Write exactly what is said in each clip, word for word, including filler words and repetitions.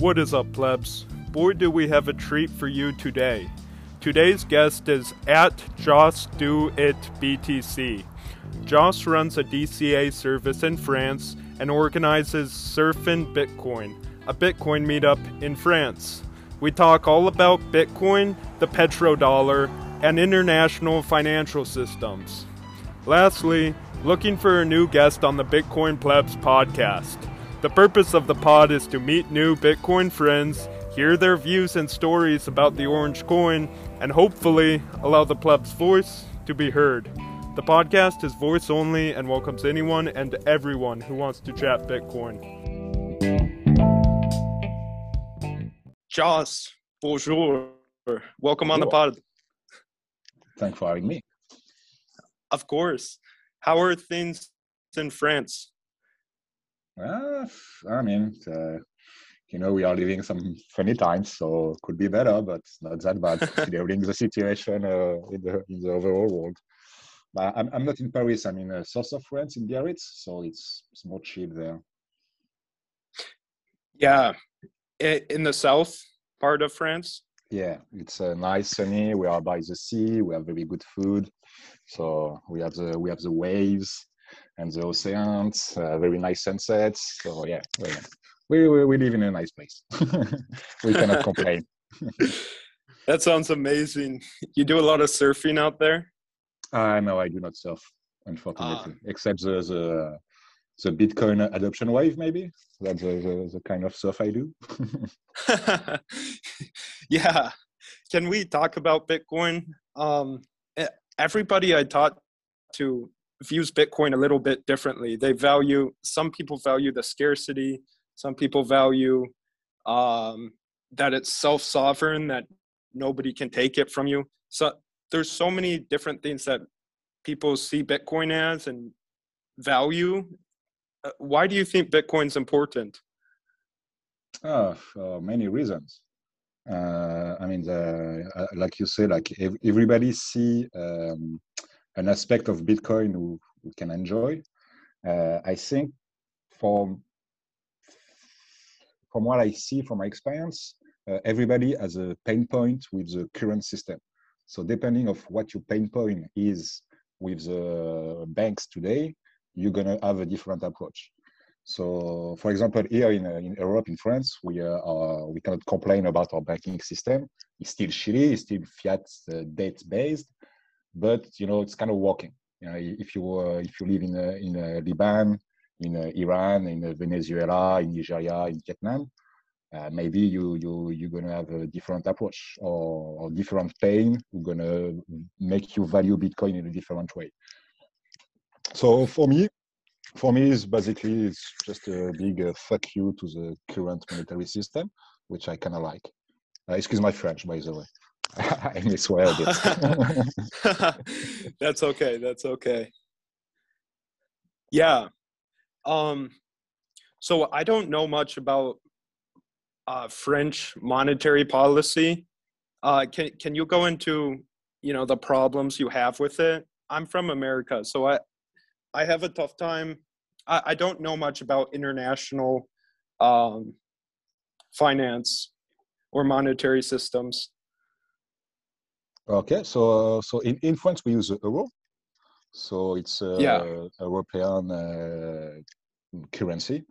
What is up, plebs? Boy, do we have a treat for you today. Today's guest is at Joss do it B T C. Joss runs a D C A service in France and organizes surfinbitcoin, a Bitcoin meetup in France. We talk all about Bitcoin, the petrodollar, and international financial systems. Lastly, looking for a new guest on the Bitcoin Plebs podcast. The purpose of the pod is to meet new Bitcoin friends, hear their views and stories about the orange coin, and hopefully allow the plebs' voice to be heard. The podcast is voice only and welcomes anyone and everyone who wants to chat Bitcoin. Joss, bonjour. Welcome on the pod. Thanks for having me. Of course. How are things in France? Uh, I mean, uh, you know, we are living some funny times, so could be better, but not that bad, considering the situation uh, in, the, in the overall world. But I'm, I'm not in Paris. I'm in the south of France, in Biarritz, so it's, it's more cheap there. Yeah. In the south part of France? Yeah, it's a nice sunny. We are by the sea. We have very good food. So we have the we have the waves and the oceans. Uh, very nice sunsets. So yeah, we we, we live in a nice place. We cannot complain. That sounds amazing. You do a lot of surfing out there? Uh, no, I do not surf, unfortunately, ah. except the the. So Bitcoin adoption wave, maybe? That's the, the, the kind of stuff I do. Yeah. Can we talk about Bitcoin? Um, everybody I talk to views Bitcoin a little bit differently. They value, some people value the scarcity. Some people value um, that it's self-sovereign, that nobody can take it from you. So there's so many different things that people see Bitcoin as and value. Why do you think Bitcoin's important? Oh, for many reasons. Uh, I mean, the, uh, like you say, like ev everybody see um, an aspect of Bitcoin who, who can enjoy. Uh, I think from, from what I see from my experience, uh, everybody has a pain point with the current system. So depending of what your pain point is with the banks today, you're gonna have a different approach. So, for example, here in, uh, in Europe, in France, we uh, are, we cannot complain about our banking system. It's still shitty, it's still fiat uh, debt based, but you know it's kind of working. You know, if you uh, if you live in uh, in uh, Lebanon, in uh, Iran, in uh, Venezuela, in Nigeria, in Vietnam, uh, maybe you you you're gonna have a different approach or, or different pain. We're gonna make you value Bitcoin in a different way. So for me, for me is basically it's just a big uh, fuck you to the current monetary system, which I kind of like. Uh, excuse my French, by the way. I miswear a bit. That's okay. That's okay. Yeah. Um, so I don't know much about uh, French monetary policy. Uh, can can you go into you know the problems you have with it? I'm from America, so I. I have a tough time. I, I don't know much about international um, finance or monetary systems. Okay, so uh, so in, in France we use the euro, so it's a yeah. European uh, currency.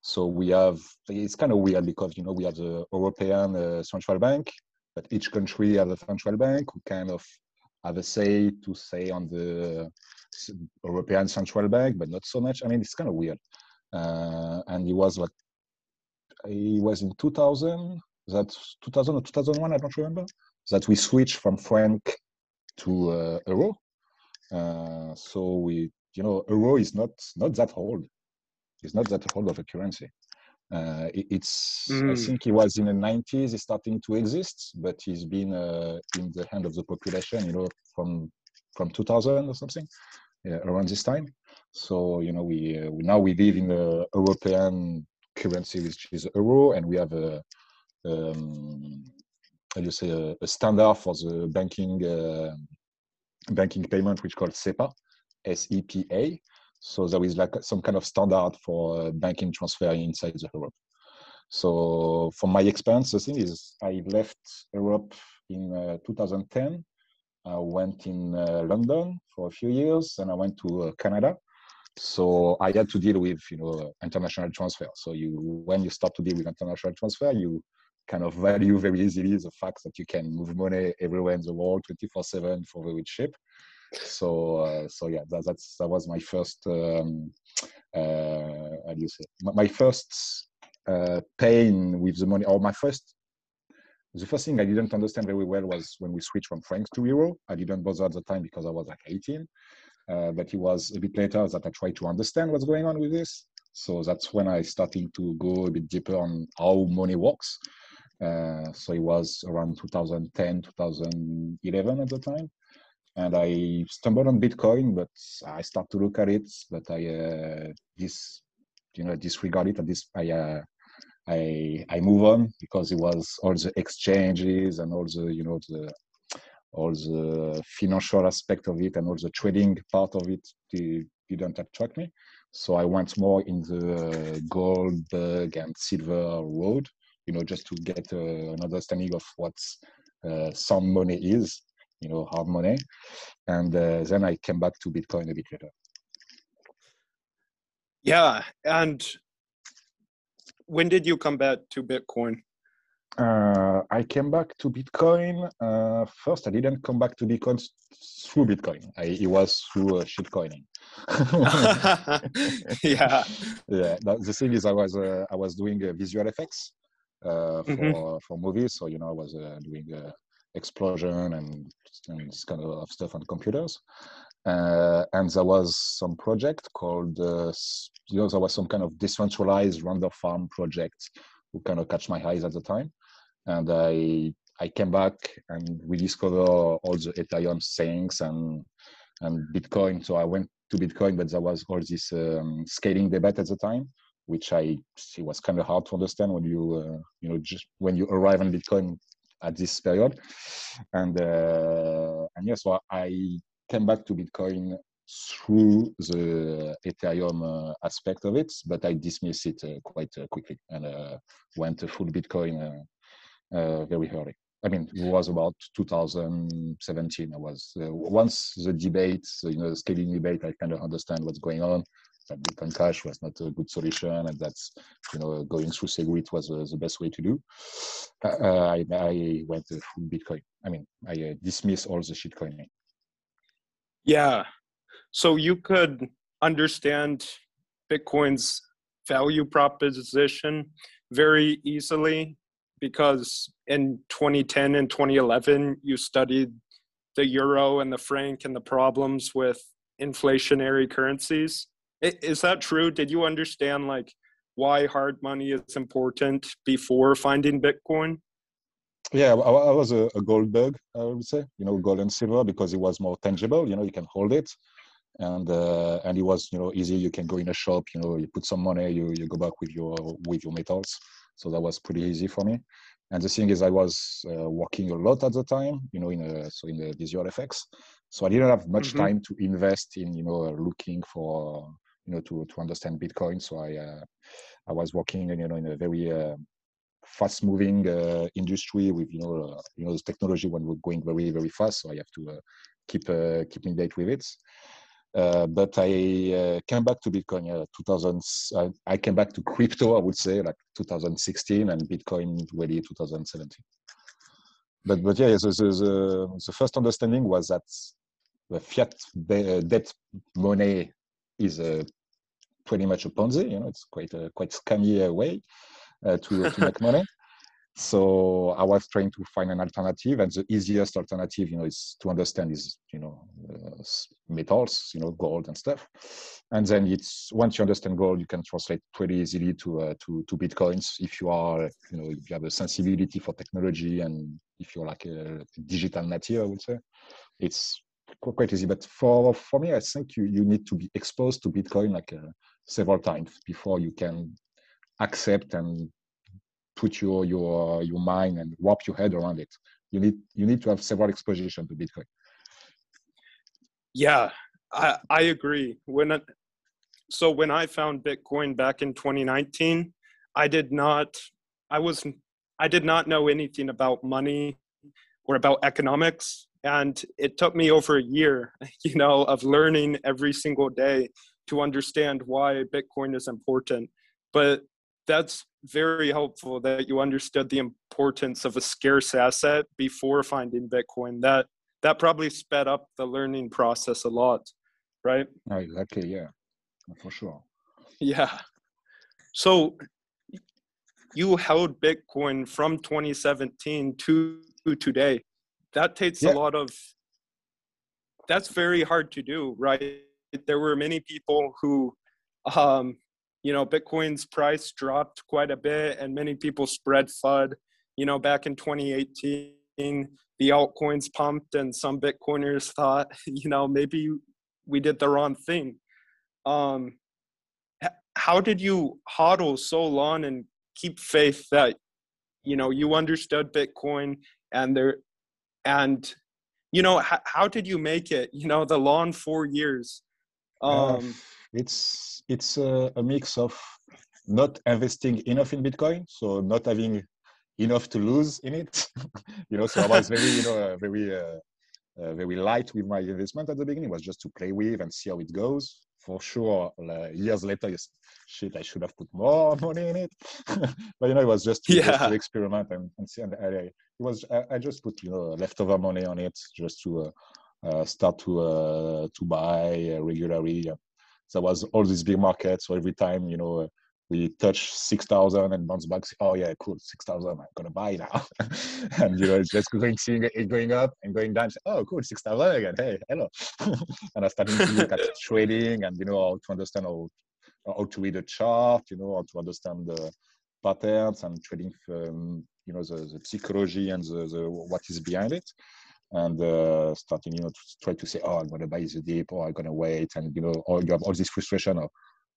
So we have it's kind of weird because you know we have the European uh, central bank, but each country has a central bank who kind of have a say to say on the European Central Bank, but not so much. I mean, it's kind of weird. Uh, and it was like, it was in two thousand, that's two thousand or two thousand one, I don't remember, that we switched from franc to uh, euro. Uh, so we, you know, euro is not not that old. It's not that old of a currency. Uh, it, it's, mm. I think it was in the nineties, it's starting to exist, but it's been uh, in the hand of the population, you know, from from two thousand or something, yeah, around this time. So, you know, we, uh, we now we live in a European currency, which is euro, and we have a, um, how do you say, a, a standard for the banking uh, banking payment, which is called SEPA, S E P A. So there is like some kind of standard for uh, banking transfer inside the Europe. So from my experience, the thing is, I left Europe in uh, two thousand ten. I went in uh, London for a few years, and I went to uh, Canada. So I had to deal with, you know, international transfer. So you, when you start to deal with international transfer, you kind of value very easily the fact that you can move money everywhere in the world, twenty-four seven, for very cheap. So, uh, so yeah, that, that's that was my first, um, uh, how do you say, my first uh, pain with the money, or my first. The first thing I didn't understand very well was when we switched from francs to euro. I didn't bother at the time because I was like eighteen. Uh, but it was a bit later that I tried to understand what's going on with this. So that's when I started to go a bit deeper on how money works. Uh, so it was around two thousand ten, two thousand eleven at the time. And I stumbled on Bitcoin, but I started to look at it, but I uh, dis, you know, disregard it. And this, I, uh, I, I move on because it was all the exchanges and all the, you know, the, all the financial aspect of it and all the trading part of it didn't attract me. So I went more in the gold and silver road, you know, just to get uh, an understanding of what uh, some money is, you know, hard money. And uh, then I came back to Bitcoin a bit later. Yeah. And when did you come back to Bitcoin? Uh, I came back to Bitcoin. Uh, first, I didn't come back to Bitcoin through Bitcoin. I, it was through uh, shitcoining. Yeah, yeah. That, the thing is, I was uh, I was doing uh, visual effects uh, for mm-hmm. for movies. So you know, I was uh, doing uh, explosion and, and this kind of stuff on computers. Uh, and there was some project called, uh, you know, there was some kind of decentralized render farm project who kind of catch my eyes at the time. And I I came back and rediscovered all the Ethereum things and, and Bitcoin. So I went to Bitcoin, but there was all this um, scaling debate at the time, which I it was kind of hard to understand when you, uh, you know, just when you arrive on Bitcoin at this period. And, uh, and yeah, so I came back to Bitcoin through the Ethereum uh, aspect of it, but I dismissed it uh, quite uh, quickly and uh, went full Bitcoin uh, uh, very early. I mean, it was about two thousand seventeen. I was uh, once the debate, you know, the scaling debate, I kind of understand what's going on. That Bitcoin Cash was not a good solution, and that's, you know, going through Segwit was uh, the best way to do. Uh, I, I went full Bitcoin. I mean, I uh, dismissed all the shitcoining. Yeah. So you could understand Bitcoin's value proposition very easily because in twenty ten and twenty eleven, you studied the euro and the franc and the problems with inflationary currencies. Is that true? Did you understand like why hard money is important before finding Bitcoin? Yeah, I was a gold bug, I would say, you know, gold and silver, because it was more tangible, you know, you can hold it. And uh, and it was, you know, easy. You can go in a shop, you know, you put some money, you you go back with your with your metals. So that was pretty easy for me. And the thing is, I was uh, working a lot at the time, you know, in a, so in the visual effects. So I didn't have much mm-hmm. time to invest in, you know, looking for, you know, to to understand Bitcoin. So I uh, I was working, you know, in a very uh, fast-moving uh, industry with, you know, uh, you know, the technology when we're going very very fast. So I have to uh, keep uh, keep in date with it. Uh, but I uh, came back to Bitcoin, yeah, two thousands, uh, I came back to crypto, I would say, like two thousand sixteen, and Bitcoin really two thousand seventeen. But, but yeah, the, the, the first understanding was that the fiat debt money is uh, pretty much a Ponzi, you know, it's quite a quite scammy uh, way uh, to, to make money. So I was trying to find an alternative, and the easiest alternative, you know, is to understand is, you know, uh, metals, you know, gold and stuff. And then it's, once you understand gold, you can translate pretty easily to, uh, to, to Bitcoins. If you are, you know, if you have a sensibility for technology and if you're like a digital native, I would say, it's quite easy. But for, for me, I think you, you need to be exposed to Bitcoin like uh, several times before you can accept and put your your your mind and wrap your head around it. You need you need to have several exposition to Bitcoin. Yeah, I I agree. When I, so when I found Bitcoin back in twenty nineteen, I did not I was, I did not know anything about money or about economics. And it took me over a year, you know, of learning every single day to understand why Bitcoin is important. But that's very helpful that you understood the importance of a scarce asset before finding Bitcoin. That that probably sped up the learning process a lot, right? Oh, exactly, yeah, for sure. Yeah. So you held Bitcoin from twenty seventeen to today. That takes yeah. a lot of, that's very hard to do, right? There were many people who, um, you know, Bitcoin's price dropped quite a bit and many people spread F U D. You know, back in twenty eighteen, the altcoins pumped and some Bitcoiners thought, you know, maybe we did the wrong thing. Um, how did you hodl so long and keep faith that, you know, you understood Bitcoin and there, and, you know, how, how did you make it, you know, the long four years? Um, uh, it's it's a, a mix of not investing enough in Bitcoin, so not having enough to lose in it. You know, so I was very, you know, uh, very, uh, uh, very light with my investment at the beginning. It was just to play with and see how it goes. For sure, uh, years later, you said, shit, I should have put more money in it. But, you know, it was just to, yeah. just to experiment and, and see. And I, it was, I, I just put, you know, leftover money on it just to uh, uh, start to uh, to buy uh, regularly. Yeah. There was all these big markets. So every time, you know, we touch six thousand and bounce back, oh, yeah, cool, six thousand, I'm going to buy now. And, you know, it's just going, seeing it going up and going down. Oh, cool, six thousand again. Hey, hello. And I started to look at trading and, you know, how to understand how, how to read a chart, you know, how to understand the patterns and trading, um, you know, the, the psychology and the, the what is behind it. And uh, starting, you know, to try to say, oh, I'm going to buy the dip, or I'm going to wait. And, you know, or you have all this frustration of,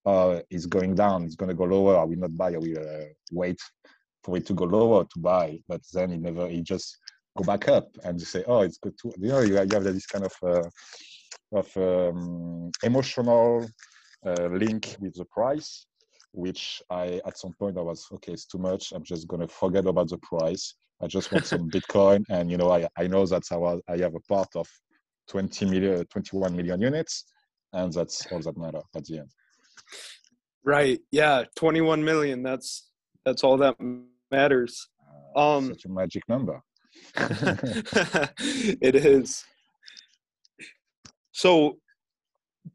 uh, it's going down, it's going to go lower, I will not buy, I will uh, wait for it to go lower to buy. But then it never, it just go back up and you say, oh, it's good to, you know, you have this kind of, uh, of um, emotional uh, link with the price, which I, at some point I was, okay, it's too much, I'm just going to forget about the price. I just want some Bitcoin. And, you know, I, I know that's how I have a part of twenty million, twenty-one million units. And that's all that matters at the end. Right. Yeah. twenty-one million. That's, that's all that matters. Uh, um, such a magic number. It is. So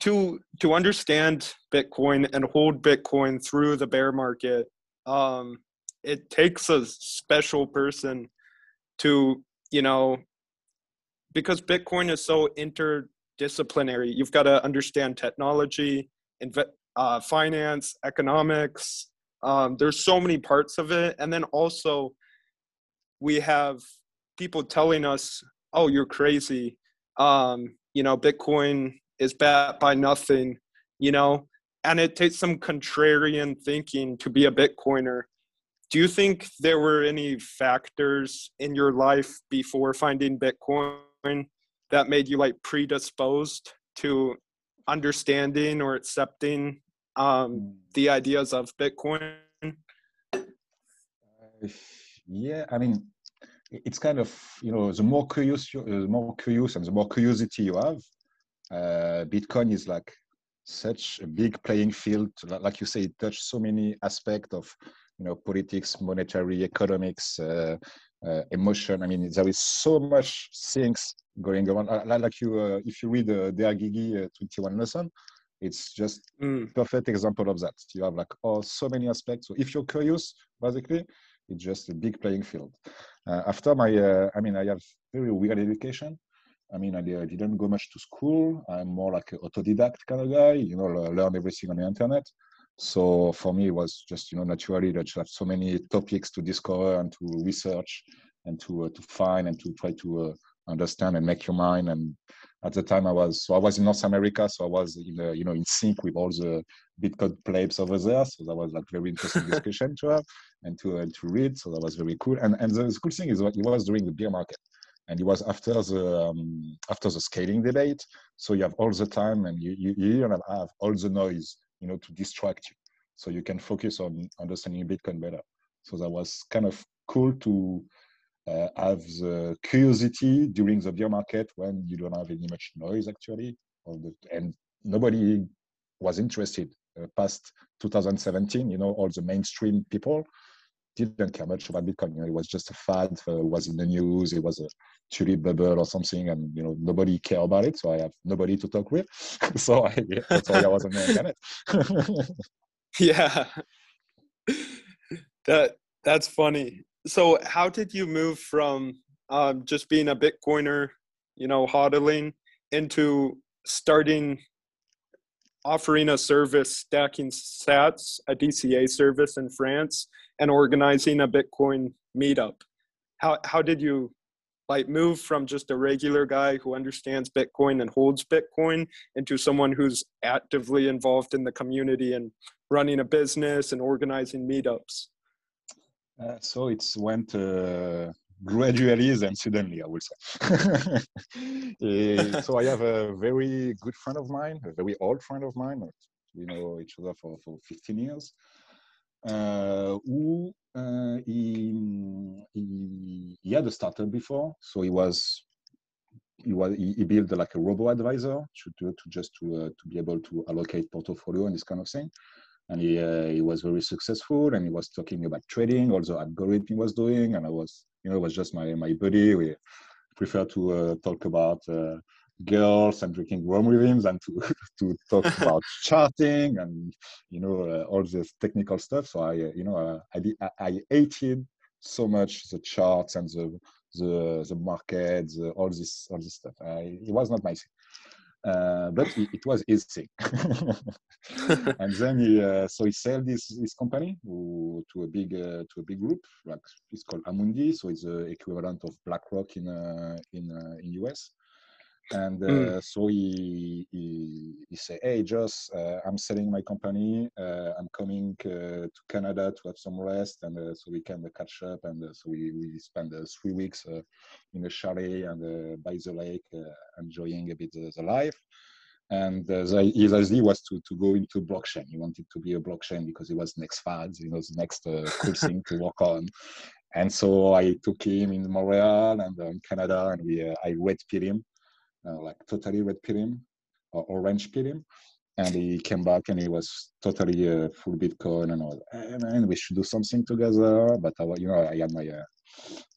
to, to understand Bitcoin and hold Bitcoin through the bear market, um, it takes a special person to, you know, because Bitcoin is so interdisciplinary. You've got to understand technology, inve- uh, finance, economics. Um, there's so many parts of it. And then also we have people telling us, oh, you're crazy. Um, you know, Bitcoin is backed by nothing, you know, and it takes some contrarian thinking to be a Bitcoiner. Do you think there were any factors in your life before finding Bitcoin that made you like predisposed to understanding or accepting um, the ideas of Bitcoin? Uh, yeah, I mean, it's kind of, you know, the more curious, you, the more curious and the more curiosity you have, uh, Bitcoin is like such a big playing field. Like you say, it touched so many aspects of, you know, politics, monetary, economics, uh, uh, emotion. I mean, there is so much things going on. Uh, like you, uh, if you read uh, the Gigi uh, twenty-one lesson, it's just mm. perfect example of that. You have like oh, so many aspects. So if you're curious, basically, it's just a big playing field. Uh, after my, uh, I mean, I have very weird education. I mean, I didn't go much to school. I'm more like an autodidact kind of guy. You know, learn everything on the internet. So for me, it was just, you know, naturally that you have so many topics to discover and to research and to uh, to find and to try to uh, understand and make your mind. And at the time I was, so I was in North America. So I was, in a, you know, in sync with all the Bitcoin plebs over there. So that was like very interesting discussion to have and to, uh, to read. So that was very cool. And and the cool thing is what it was during the bear market. And it was after the um, after the scaling debate. So you have all the time and you, you, you don't have all the noise, you know, to distract you. So you can focus on understanding Bitcoin better. So that was kind of cool to uh, have the curiosity during the bear market when you don't have any much noise, actually. And nobody was interested uh, past two thousand seventeen. You know, all the mainstream people didn't care much about Bitcoin. You know, it was just a fad, uh, was in the news, it was a tulip bubble or something, and you know, nobody cared about it, so I have nobody to talk with. So I, yeah, that's why I was on the internet. Yeah. That that's funny. So how did you move from um, just being a Bitcoiner, you know, hodling, into starting offering a service, StackinSat, a D C A service in France, and organizing a Bitcoin meetup? How how did you like move from just a regular guy who understands Bitcoin and holds Bitcoin into someone who's actively involved in the community and running a business and organizing meetups? Uh, so it's went uh, gradually and suddenly, I would say. uh, so I have a very good friend of mine, a very old friend of mine. We know each other for, for fifteen years. Uh, who uh, he, he he had a startup before, so he was he was he, he built like a robo advisor to to, to just to uh, to be able to allocate portfolio and this kind of thing. And he uh, he was very successful, and he was talking about trading, all the algorithm he was doing. And I was, you know, it was just my my buddy. We prefer to uh, talk about uh, girls and drinking rum with him than to to talk about charting and, you know, uh, all this technical stuff. So I uh, you know uh, I did, I, I hated so much the charts and the the the markets, uh, all this all this stuff. Uh, it was not my thing. Uh, but it, it was his thing. And then he uh, so he sold his his company who, to a big uh, to a big group, like it's called Amundi. So it's the equivalent of BlackRock in uh, in uh, in U S. And uh, mm. so he, he he say, hey, Joss, uh, I'm selling my company. Uh, I'm coming uh, to Canada to have some rest, and uh, so we can uh, catch up. And uh, so we we spend uh, three weeks uh, in a chalet and uh, by the lake, uh, enjoying a bit the, the life. And uh, the, his idea was to to go into blockchain. He wanted to be a blockchain because it was next fad, you know, the next uh, cool thing to work on. And so I took him in Montreal and uh, in Canada, and we uh, I red pilled him. Uh, like totally red pill or orange pill, and he came back and he was totally uh, full Bitcoin and all. Hey, man, we should do something together. But I, you know, I had my uh,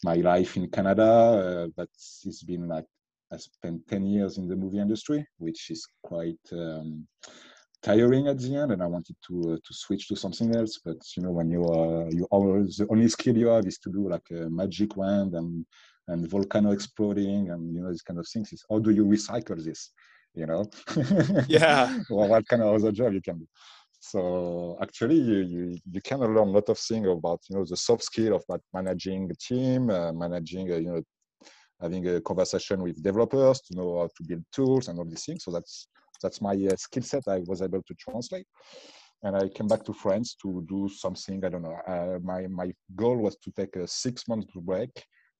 my life in Canada, uh, but it's been like I spent ten years in the movie industry, which is quite um, tiring at the end. And I wanted to uh, to switch to something else. But you know, when you uh, you always, the only skill you have is to do like a magic wand and. and volcano exploding and, you know, these kind of things. Is how do you recycle this, you know? Yeah. Well, what kind of other job you can do? So actually you, you, you can learn a lot of things about, you know, the soft skill of managing a team, uh, managing, uh, you know, having a conversation with developers to know how to build tools and all these things. So that's, that's my uh, skill set I was able to translate. And I came back to France to do something, I don't know. Uh, my, my goal was to take a six month break,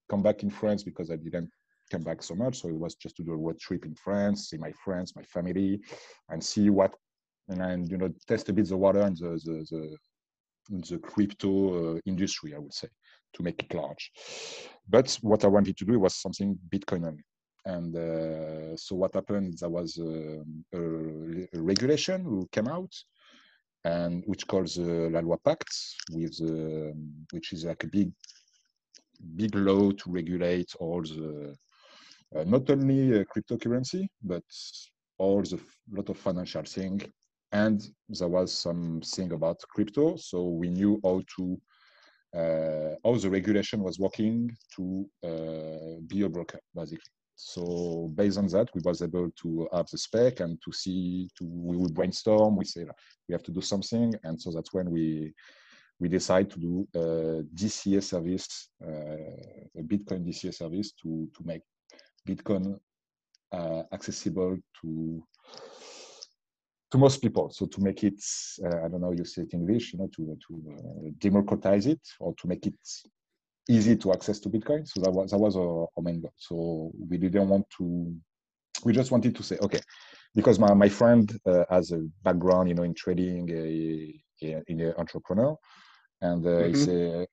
come back in France because I didn't come back so much. So it was just to do a road trip in France, see my friends, my family, and see what, and, and you know, test a bit the water in the, the, the, in the crypto uh, industry, I would say, to make it large. But what I wanted to do was something Bitcoin only. And uh, so what happened, there was a, a, a regulation who came out, and which calls uh, La Loi Pact, with, uh, which is like a big, big law to regulate all the, uh, not only uh, cryptocurrency, but all the lot of financial thing. And there was something about crypto. So we knew how to, uh, how the regulation was working to uh, be a broker, basically. So based on that, we was able to have the spec and to see, to, we would brainstorm, we say we have to do something. And so that's when we, we decide to do a D C A service, uh, a Bitcoin D C A service to, to make Bitcoin uh, accessible to to most people. So to make it, uh, I don't know, you say it in English, you know, to, to uh, democratize it or to make it easy to access to Bitcoin. So that was, that was our, our main goal. So we didn't want to, we just wanted to say, okay, because my, my friend uh, has a background, you know, in trading, uh, in an entrepreneur. And uh, mm-hmm. he say,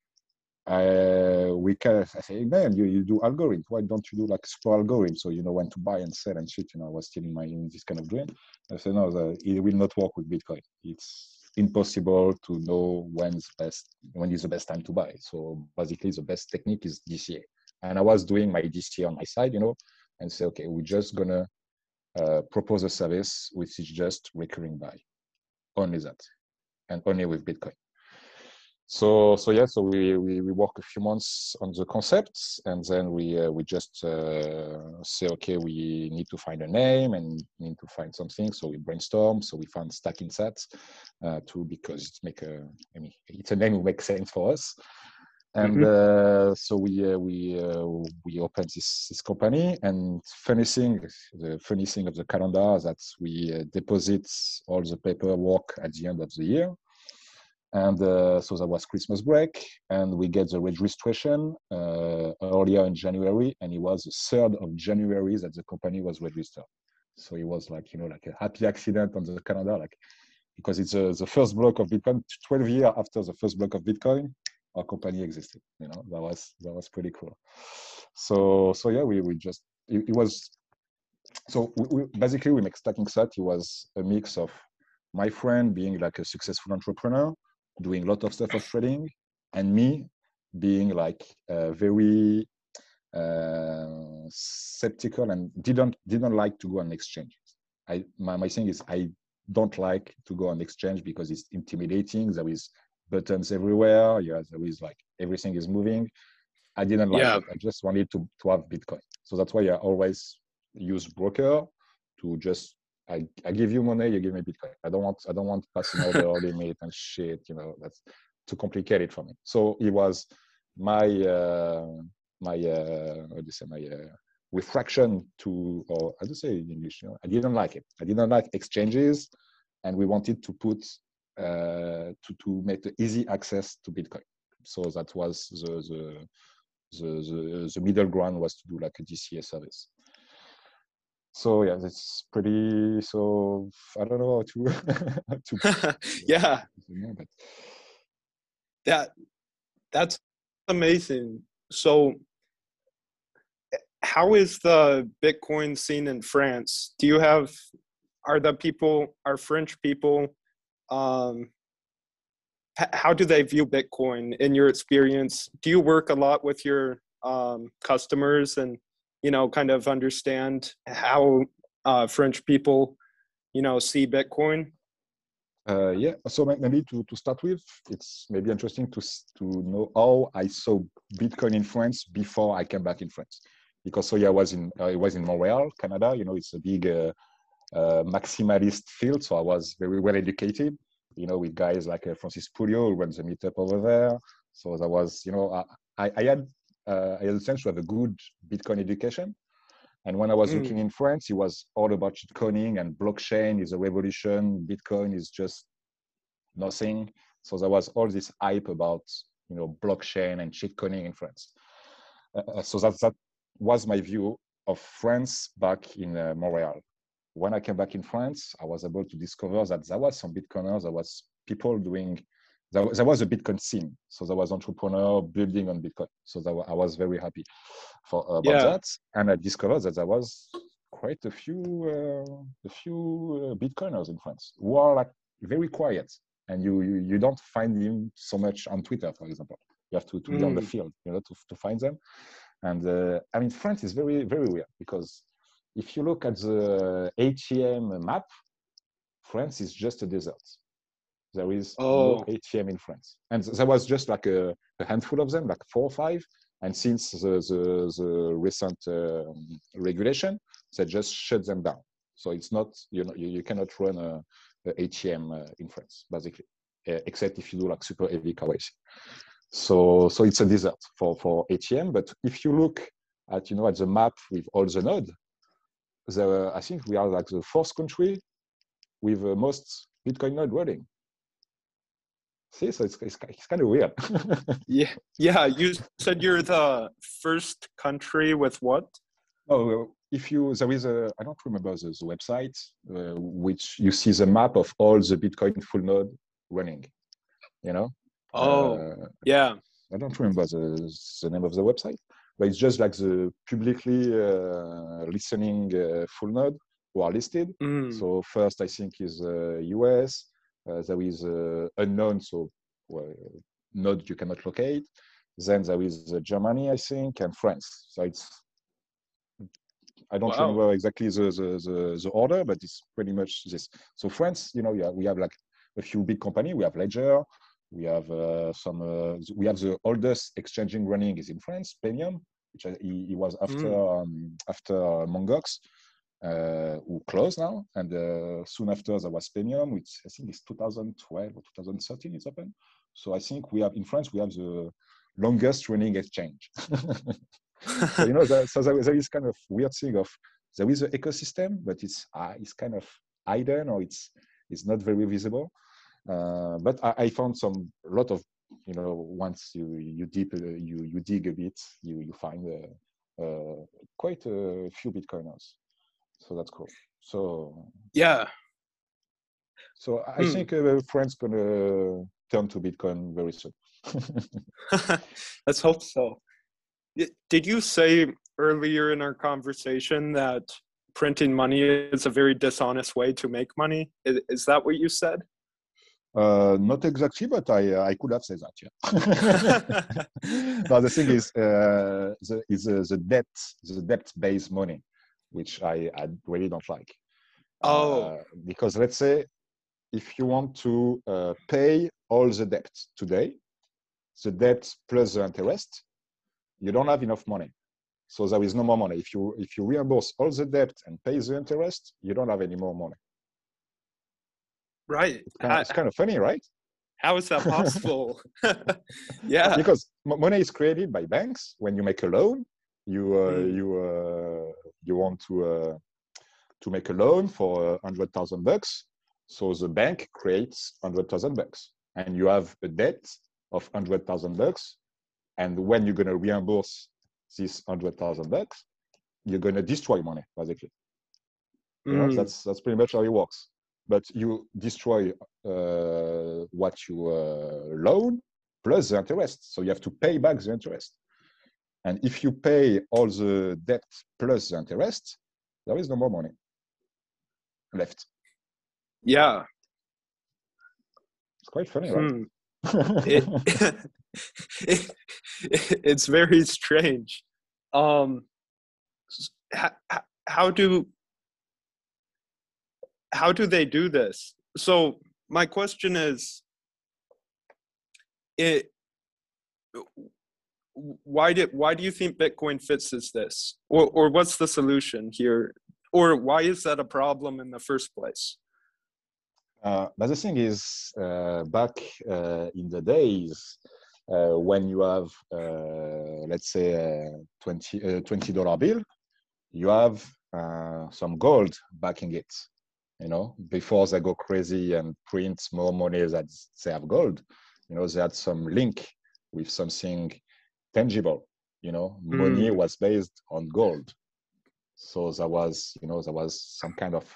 uh, we can, I say, man, you, you do algorithm. Why don't you do like explore algorithm? So you know when to buy and sell and shit. You know, I was still in my in this kind of dream. I said, no, the, it will not work with Bitcoin. It's impossible to know when's best, when is the best time to buy. So basically, the best technique is D C A. And I was doing my D C A on my side, you know, and say, okay, we're just gonna uh, propose a service which is just recurring buy, only that, and only with Bitcoin. So, so yeah, so we, we, we work a few months on the concepts, and then we uh, we just uh, say, okay, we need to find a name and need to find something. So we brainstorm. So we found StackinSat uh, too, because it make a, I mean, it's a name who makes sense for us. And mm-hmm. uh, so we uh, we uh, we opened this, this company. And funny thing, the funny thing of the calendar is that we uh, deposit all the paperwork at the end of the year. And uh, so that was Christmas break, and we get the registration uh, earlier in January, and it was the third of January that the company was registered. So it was like, you know, like a happy accident on the calendar, like, because it's uh, the first block of Bitcoin, twelve years after the first block of Bitcoin, our company existed, you know, that was, that was pretty cool. So, so yeah, we, we just, it, it was, so we, we, basically we make StackinSat. It was a mix of my friend being like a successful entrepreneur, doing a lot of stuff of trading, and me being like uh, very uh, skeptical and didn't didn't like to go on exchange. I my, my thing is I don't like to go on exchange because it's intimidating. There is buttons everywhere. Yeah, there is like everything is moving. I didn't like yeah. it. I just wanted to to have Bitcoin. So that's why I always use broker to just. I, I give you money, you give me Bitcoin. I don't want, I don't want passing over the limit and shit, you know, that's too complicated for me. So it was my, uh, my, uh, what do you say, my uh, refraction to, or I do say in English, you know, I didn't like it. I didn't like exchanges, and we wanted to put, uh, to, to make the easy access to Bitcoin. So that was the, the, the, the, the middle ground was to do like a D C A service. So yeah, that's pretty. So I don't know how to. to yeah. yeah but. That that's amazing. So, how is the Bitcoin scene in France? Do you have? Are the people? Are French people? Um, how do they view Bitcoin in your experience? Do you work a lot with your um, customers and? You know, kind of understand how uh, French people, you know, see Bitcoin? Uh, yeah, so maybe to, to start with, it's maybe interesting to to know how I saw Bitcoin in France before I came back in France. Because so yeah, I was in, I was in Montreal, Canada, you know, it's a big uh, uh, maximalist field. So I was very well educated, you know, with guys like uh, Francis Puglio who runs a meetup over there. So that was, you know, I, I, I had, Uh, I had a sense to have a good Bitcoin education. And when I was mm. looking in France, it was all about shitcoining and blockchain is a revolution. Bitcoin is just nothing. So there was all this hype about, you know, blockchain and shitcoining in France. Uh, so that, that was my view of France back in uh, Montreal. When I came back in France, I was able to discover that there was some Bitcoiners, there was people doing There was a Bitcoin scene, so there was entrepreneur building on Bitcoin. So that I was very happy for about yeah. that, and I discovered that there was quite a few, uh, a few uh, Bitcoiners in France who are like very quiet, and you you, you don't find them so much on Twitter, for example. You have to, to mm. be on the field, you know, to to find them. And uh, I mean, France is very very weird because if you look at the A T M map, France is just a desert. There is oh. no A T M in France. And there was just like a, a handful of them, like four or five. And since the, the, the recent uh, regulation, they just shut them down. So it's not, you know, you, you cannot run a, a A T M uh, in France, basically, uh, except if you do like super heavy car racing. So, so it's a desert for, for A T M. But if you look at, you know, at the map with all the nodes, there, I think we are like the fourth country with the most Bitcoin node running. See, so it's, it's, it's kind of weird. yeah, yeah. You said you're the first country with what? Oh, if you, there is a, I don't remember the, the website, uh, which you see the map of all the Bitcoin full node running, you know? Oh, uh, yeah. I don't remember the, the name of the website, but it's just like the publicly uh, listening uh, full node who are listed. Mm. So first, I think, is uh, U S. Uh, there is uh, unknown, so well, node you cannot locate. Then there is uh, Germany, I think, and France. So it's, I don't wow. remember exactly the, the, the, the order, but it's pretty much this. So France, you know, yeah, we have like a few big companies. We have Ledger. We have uh, some. Uh, we have the oldest exchanging running is in France, Paymium, which I, he, he was after mm. um, after Mongox, uh, who closed now. And uh, soon after there was Paymium, which I think is two thousand twelve or two thousand thirteen. It's open. So I think we have in France we have the longest running exchange. So, you know, that, so there, there is kind of weird thing of there is an ecosystem, but it's uh, it's kind of hidden or it's it's not very visible. Uh, but I, I found some lot of, you know, once you you deep uh, you you dig a bit, you you find uh, uh, quite a few Bitcoiners, so that's cool. So yeah, so I mm. think uh, France gonna turn to Bitcoin very soon. Let's hope so. Did you say earlier in our conversation that printing money is a very dishonest way to make money? Is, is that what you said? Uh, not exactly, but I uh, I could have said that. Yeah. But the thing is, uh, the, is uh, the debt, the debt-based money, which I, I really don't like. Oh. Uh, because let's say, if you want to uh, pay all the debt today, the debt plus the interest, you don't have enough money. So there is no more money. If you if you reimburse all the debt and pay the interest, you don't have any more money. Right. It's kind of, it's kind of funny, right? How is that possible? Yeah. Because money is created by banks. When you make a loan, you uh, mm. you uh, you want to uh, to make a loan for a hundred thousand bucks. So the bank creates hundred thousand bucks, and you have a debt of hundred thousand bucks. And when you're gonna reimburse this hundred thousand bucks, you're gonna destroy money basically. Mm. You know, that's that's pretty much how it works. But you destroy uh, what you uh, loan plus the interest. So you have to pay back the interest. And if you pay all the debt plus the interest, there is no more money left. Yeah. It's quite funny, right? Hmm. it, it, it, it's very strange. Um, how, how do... How do they do this? So my question is, it why did why do you think Bitcoin fixes this, or or what's the solution here, or why is that a problem in the first place? Uh, but the thing is, uh, back uh, in the days uh, when you have uh, let's say a twenty dollar bill, you have uh, some gold backing it. You know, before they go crazy and print more money that they have gold, you know, they had some link with something tangible. You know, mm. money was based on gold, so there was, you know, there was some kind of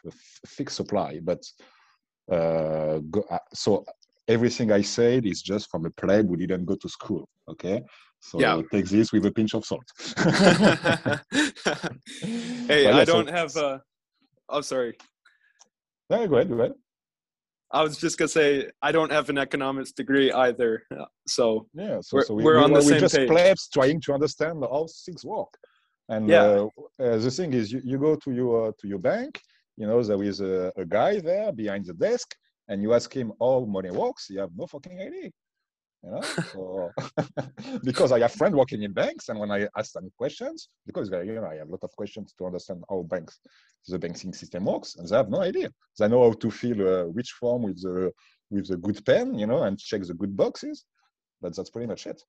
fixed supply. But uh, go, uh, so everything I said is just from a pleb who didn't go to school. Okay, so yeah. Take this with a pinch of salt. Hey, well, I don't so, have. A... Oh, sorry. No, go ahead, go ahead. I was just gonna say I don't have an economics degree either, so yeah, so, we're, so we, we're on we, the we same just page. Plebs trying to understand how things work, and yeah. uh, uh, the thing is, you, you go to your uh, to your bank. You know, there is a, a guy there behind the desk, and you ask him how money works. You have no fucking idea, you know. So, because I have friends working in banks, and when I ask them questions, because you know I have a lot of questions to understand how banks. The banking system works, and they have no idea. They know how to fill uh, which form with the with the good pen, you know, and check the good boxes, but that's pretty much it.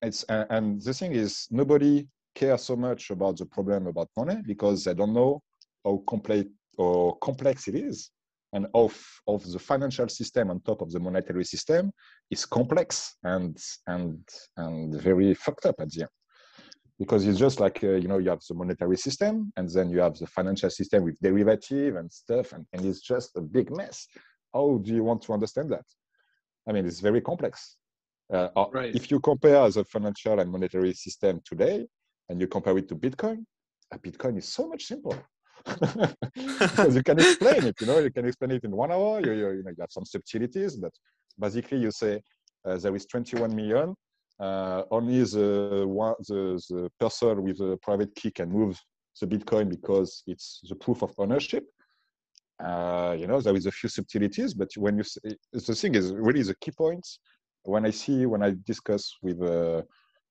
It's uh, and the thing is, nobody cares so much about the problem about money because they don't know how complex or complex it is, and of of the financial system on top of the monetary system is complex and and and very fucked up at the end. Because it's just like, uh, you know, you have the monetary system and then you have the financial system with derivative and stuff. And, and it's just a big mess. How do you want to understand that? I mean, it's very complex. Uh, right. If you compare the financial and monetary system today, and you compare it to Bitcoin, Bitcoin is so much simpler. Because you can explain it, you know, you can explain it in one hour. You, you, you know, you have some subtleties, but basically, you say uh, there is twenty-one million. Uh, only the, one, the the person with a private key can move the Bitcoin because it's the proof of ownership. Uh, you know, there is a few subtleties, but when you say, the thing is really the key points. When I see, when I discuss with a,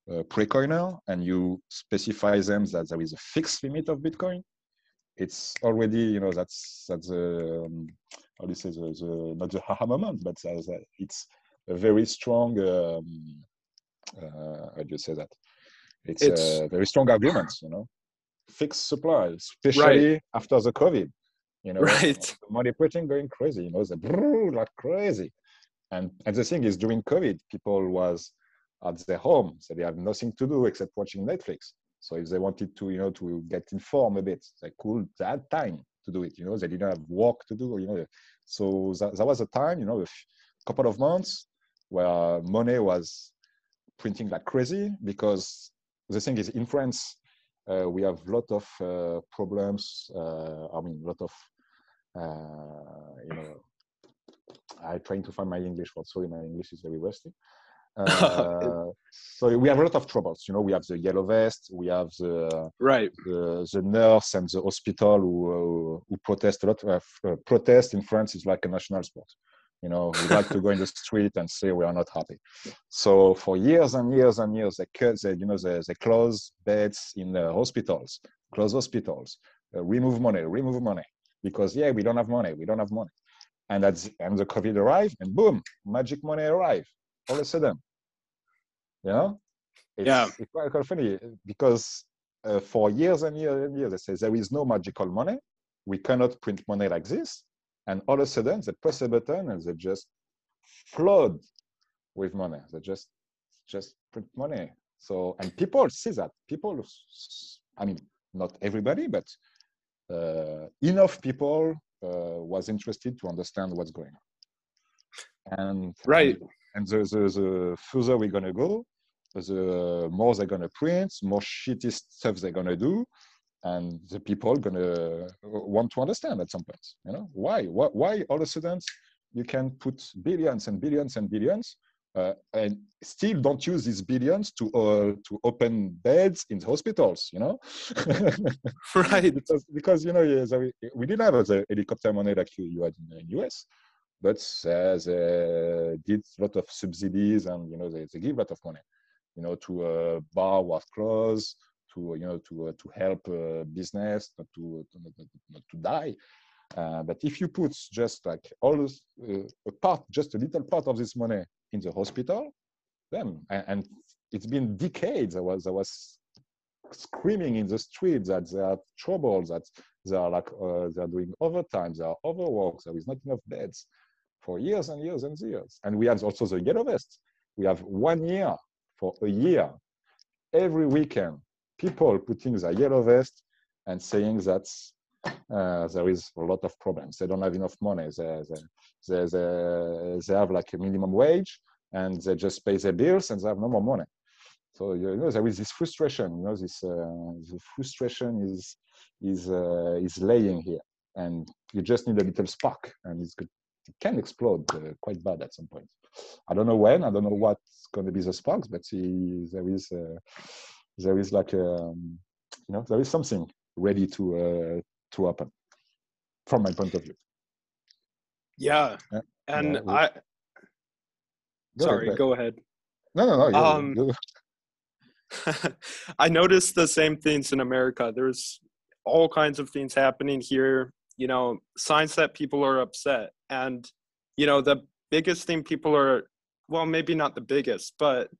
a pre-coiner and you specify them that there is a fixed limit of Bitcoin, it's already, you know, that's that's the um, how do you say the, the not the haha moment, but it's a very strong. Um, uh I just say that it's, it's a very strong argument, you know, fixed supply, especially right. after the COVID, you know, right, money printing going crazy, you know, the brrr, like crazy, and and the thing is during COVID people was at their home, so they had nothing to do except watching Netflix. So if they wanted to, you know, to get informed a bit, they could, they had time to do it, you know, they didn't have work to do, you know, so that, that was a time, you know, a couple of months where money was printing like crazy, because the thing is in France uh, we have a lot of uh, problems. Uh, I mean, a lot of uh, you know. I'm trying to find my English word. Sorry, my English is very rusty. Uh, so we have a lot of troubles. You know, we have the yellow vest. We have the right the, the nurse and the hospital who who protest a lot. Uh, protest in France is like a national sport. You know, we like to go in the street and say we are not happy. So for years and years and years, they cut, they, you know, they, they close beds in the hospitals, close hospitals, uh, remove money, remove money, because yeah, we don't have money, we don't have money. And that's and the COVID arrived, and boom, magic money arrived all of a sudden. You know, it's, yeah, it's quite, quite funny because uh, for years and years and years they say there is no magical money, we cannot print money like this. And all of a sudden, they press a button and they just flood with money. They just just print money. So, and people see that. People, I mean, not everybody, but uh, enough people uh, was interested to understand what's going on. And right. And, and the, the, the further we're going to go, the more they're going to print, more shitty stuff they're going to do. And the people are gonna want to understand at some point, you know, why, why, why all of a sudden you can put billions and billions and billions, uh, and still don't use these billions to uh, to open beds in hospitals, you know, right? Because, because you know, we didn't have the helicopter money like you, you had in the U S, but uh, they did a lot of subsidies, and you know, they, they give a lot of money, you know, to uh, bar was closed. To, you know, to uh, to help uh, business not to, to not to die, uh, but if you put just like all this, uh, a part, just a little part of this money in the hospital, then and, and it's been decades. I was I was screaming in the street that there are troubles, that they are like uh, they are doing overtime, they are overworked, there is not enough beds, for years and years and years. And we have also the yellow vest. We have one year for a year, every weekend. People putting their yellow vest and saying that uh, there is a lot of problems. They don't have enough money. They, they, they, they, they have like a minimum wage and they just pay their bills and they have no more money. So, you know, there is this frustration, you know, this uh, the frustration is, is, uh, is laying here, and you just need a little spark, and it's good. It can explode uh, quite bad at some point. I don't know when, I don't know what's going to be the sparks, but see, there is... Uh, there is like, um, you know, there is something ready to uh, to happen, from my point of view. Yeah, yeah. and yeah. I. Go Sorry, ahead. go ahead. No, no, no. You're, um, you're... I noticed the same things in America. There's all kinds of things happening here. You know, signs that people are upset, and you know, the biggest thing people are, well, maybe not the biggest, but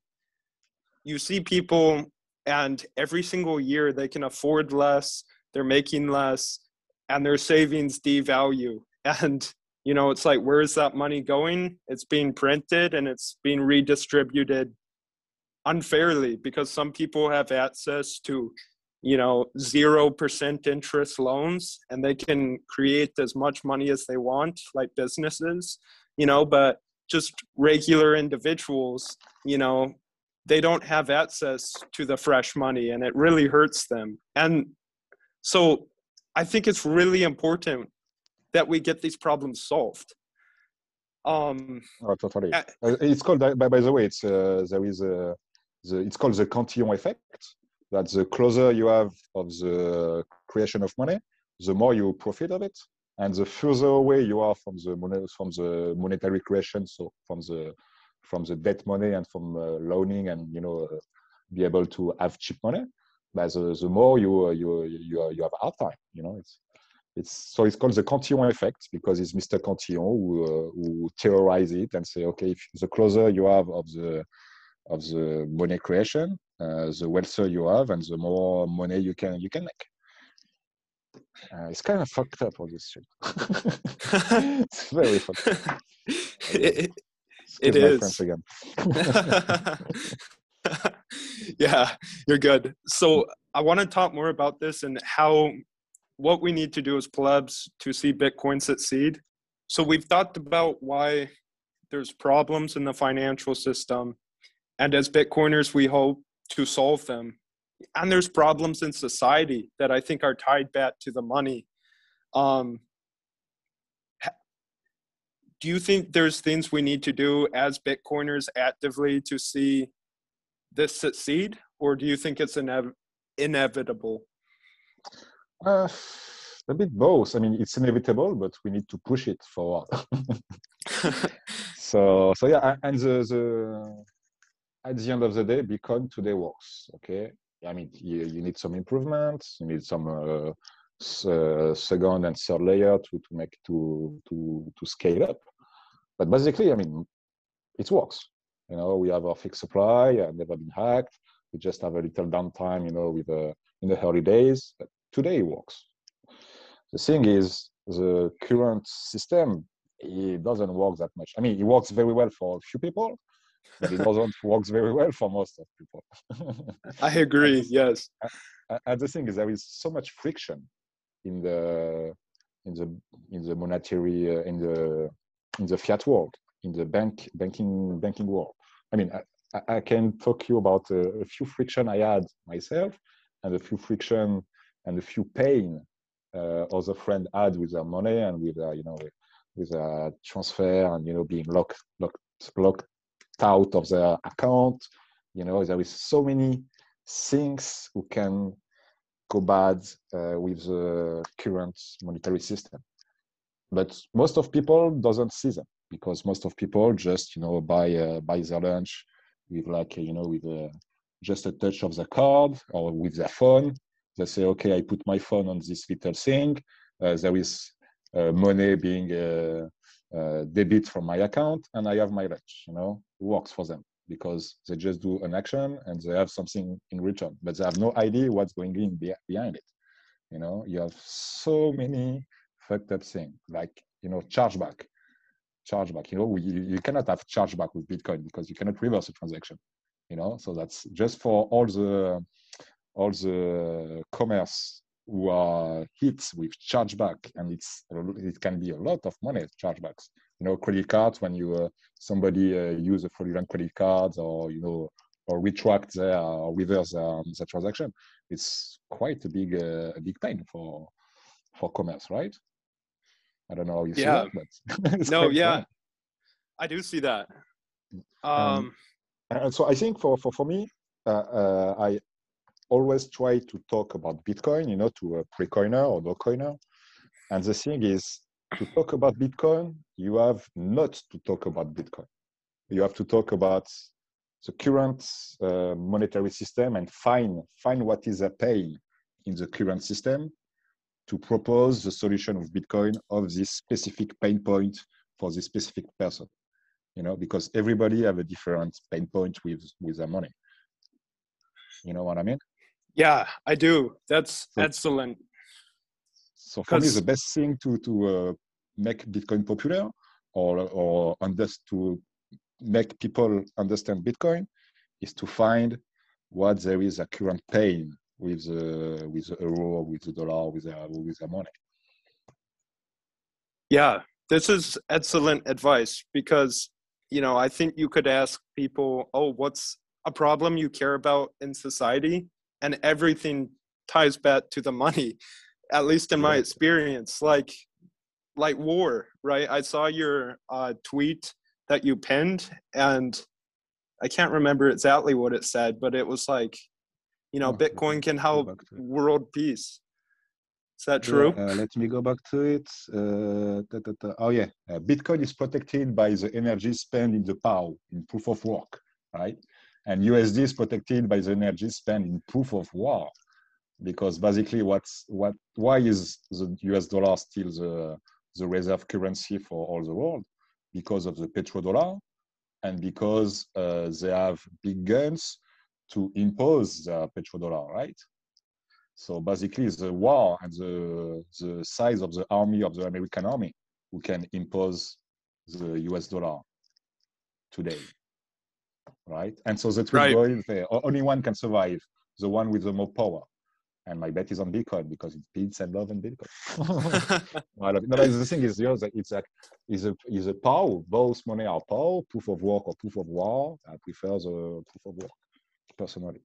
you see people. And every single year they can afford less, they're making less, and their savings devalue. And, you know, it's like, where is that money going? It's being printed and it's being redistributed unfairly, because some people have access to, you know, zero percent interest loans, and they can create as much money as they want, like businesses, you know, but just regular individuals, you know, they don't have access to the fresh money, and it really hurts them. And so I think it's really important that we get these problems solved. Um, oh, totally. Uh, it's called, by, by the way, it's, uh, there is a, the, it's called the Cantillon effect, that the closer you have of the creation of money, the more you profit of it. And the further away you are from the, mon from the monetary creation, so from the, from the debt money and from uh, loaning and, you know, uh, be able to have cheap money, but the, the more you, you, you, you have a hard time, you know, it's, it's, so it's called the Cantillon effect, because it's Mister Cantillon who, uh, who theorized it and say, okay, if the closer you have of the, of the money creation, uh, the wealthier you have and the more money you can, you can make. Uh, it's kind of fucked up, all this shit. It's very fucked up. It, it is. Again. Yeah, you're good. So I want to talk more about this and how, what we need to do as plebs to see Bitcoin succeed. So we've talked about why there's problems in the financial system. And as Bitcoiners, we hope to solve them. And there's problems in society that I think are tied back to the money. Um, do you think there's things we need to do as Bitcoiners actively to see this succeed? Or do you think it's inev inevitable? Uh, a bit both. I mean, it's inevitable, but we need to push it forward. so, so yeah, and the, the, at the end of the day, Bitcoin today works, okay? I mean, you, you need some improvements. You need some uh, uh, second and third layer to, to make to to to scale up. But basically, I mean, it works. You know, we have our fixed supply. I've never been hacked. We just have a little downtime, you know, with uh, in the early days. But today it works. The thing is, the current system, it doesn't work that much. I mean, it works very well for a few people. But it doesn't work very well for most of people. I agree, yes. And the thing is, there is so much friction in the in the in the monetary uh, in the in the fiat world, in the bank banking banking world. I mean, I, I can talk to you about a, a few friction I had myself, and a few friction and a few pain uh, other friend had with their money and with their, you know, with their transfer and, you know, being locked locked locked. out of their account. You know, there is so many things who can go bad uh, with the current monetary system, but most of people doesn't see them, because most of people just, you know, buy uh, buy their lunch with, like, you know, with uh, just a touch of the card or with their phone. They say, okay, I put my phone on this little thing, uh, there is uh, money being uh, Uh, debit from my account, and I have my lunch. You know, works for them because they just do an action and they have something in return, but they have no idea what's going in be behind it. You know, you have so many fucked up things, like, you know, chargeback, chargeback. You know, we, you cannot have chargeback with Bitcoin because you cannot reverse a transaction. You know, so that's just for all the all the commerce who are hit with chargeback, and it's it can be a lot of money, chargebacks. You know, credit cards, when you uh, somebody uh, use a fraudulent credit cards, or, you know, or retract their or reverse um, their transaction, it's quite a big uh, a big pain for for commerce, right? I don't know how you yeah. see that, but no, yeah, fun. I do see that. Um, um, and so I think for for for me, uh, uh, I. always try to talk about Bitcoin, you know, to a pre-coiner or no-coiner. And the thing is, to talk about Bitcoin, you have not to talk about Bitcoin. You have to talk about the current uh, monetary system and find, find what is at play in the current system to propose the solution of Bitcoin of this specific pain point for this specific person, you know, because everybody have a different pain point with, with their money. You know what I mean? Yeah, I do. That's so, excellent. So for me, the best thing to to uh, make Bitcoin popular, or or under, to make people understand Bitcoin, is to find what there is a current pain with the with the euro, with the dollar, with the with the money. Yeah, this is excellent advice, because you know, I think you could ask people, oh, what's a problem you care about in society? And everything ties back to the money, at least in my experience, like, like war, right? I saw your uh, tweet that you pinned, and I can't remember exactly what it said, but it was like, you know, oh, Bitcoin can help world peace. Is that true? Yeah, uh, let me go back to it. Uh, da, da, da. Oh, yeah. Uh, Bitcoin is protected by the energy spent in the P O W, in proof of work, right? And U S D is protected by the energy spent in proof of war, because basically what's, what, why is the U S dollar still the, the reserve currency for all the world? Because of the petrodollar, and because uh, they have big guns to impose the petrodollar, right? So basically the war and the, the size of the army of the American army who can impose the U S dollar today, right? And so that will go there. Only one can survive, the one with the more power. And my bet is on Bitcoin, because it's peace and love and Bitcoin. Well, no, but the thing is, you know, it's like, is a, is a power, both money are power, proof of work or proof of war. I prefer the proof of work, personally.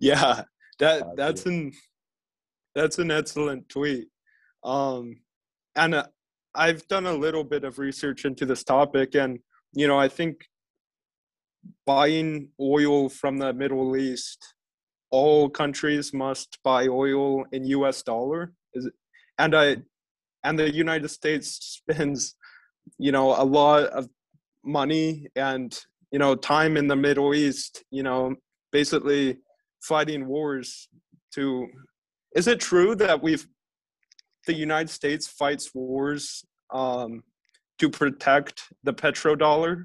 Yeah, that that's an that's an excellent tweet. Um, and uh, I've done a little bit of research into this topic, and you know, I think buying oil from the Middle East, all countries must buy oil in U S dollar, and I and the United States spends, you know, a lot of money and you know time in the Middle East, you know, basically fighting wars to, is it true that we've, the United States fights wars um, to protect the petrodollar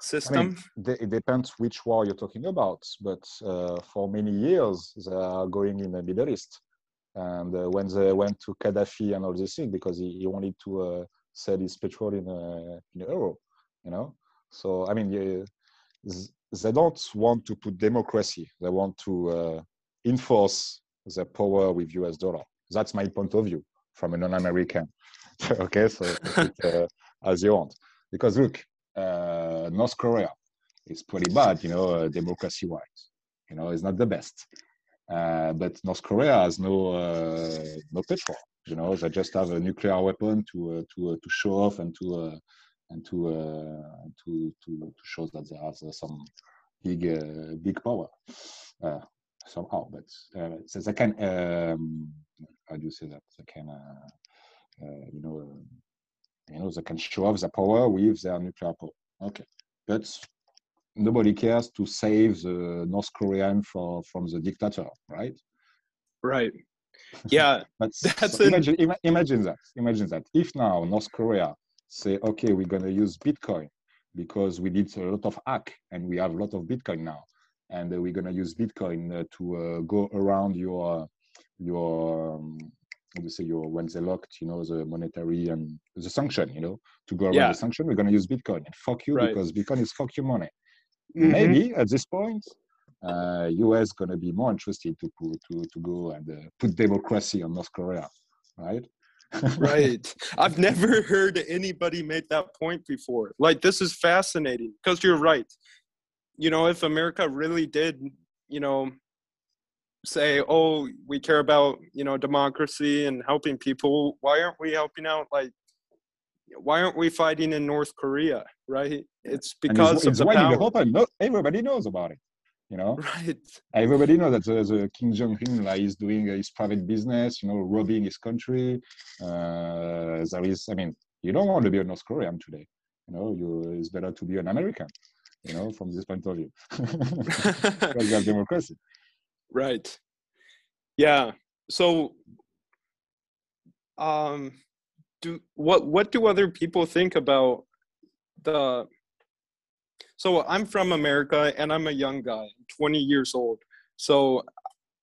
system? I mean, they, it depends which war you're talking about, but uh, for many years, they are going in the Middle East. And uh, when they went to Gaddafi and all this thing, because he, he wanted to uh, sell his petrol in, uh, in euro, you know? So, I mean, you, they don't want to put democracy. They want to uh, enforce their power with U S dollar. That's my point of view from a non-American. Okay, so it, uh, as you want. Because look, uh, North Korea is pretty bad, you know, uh, democracy-wise. You know, it's not the best. Uh, but North Korea has no uh, no petrol. You know, they just have a nuclear weapon to uh, to uh, to show off and to. Uh, and to, uh, to to to show that there has uh, some big uh, big power uh, somehow, but uh, so they can um, how do you say that they can uh, uh, you know uh, you know they can show off the power with their nuclear power. Okay, but nobody cares to save the North Korean from from the dictator, right? Right. Yeah. But that's so an... imagine ima imagine that imagine that if now North Korea say, okay, we're going to use Bitcoin because we did a lot of hack and we have a lot of Bitcoin now, and we're going to use Bitcoin uh, to uh, go around your your um, what do you say your when they locked, you know, the monetary and the sanction, you know, to go around yeah. the sanction. We're going to use Bitcoin and fuck you right. because Bitcoin is fuck you money. Mm-hmm. Maybe at this point, uh, U S going to be more interested to to to go and uh, put democracy on North Korea, right? Right. I've never heard anybody make that point before. Like, this is fascinating, because you're right. You know, if America really did, you know, say, oh, we care about, you know, democracy and helping people, why aren't we helping out? Like, why aren't we fighting in North Korea, right? It's because it's, it's of the power. Open. No, everybody knows about it. You know, right. Everybody knows that the, the Kim Jong-un like, is doing his private business, you know, robbing his country. Uh, there is, I mean, you don't want to be a North Korean today. You know, you, it's better to be an American, you know, from this point of view. Because you have democracy. Right. Yeah. So, um, do what? What do other people think about the... So I'm from America and I'm a young guy, twenty years old. So,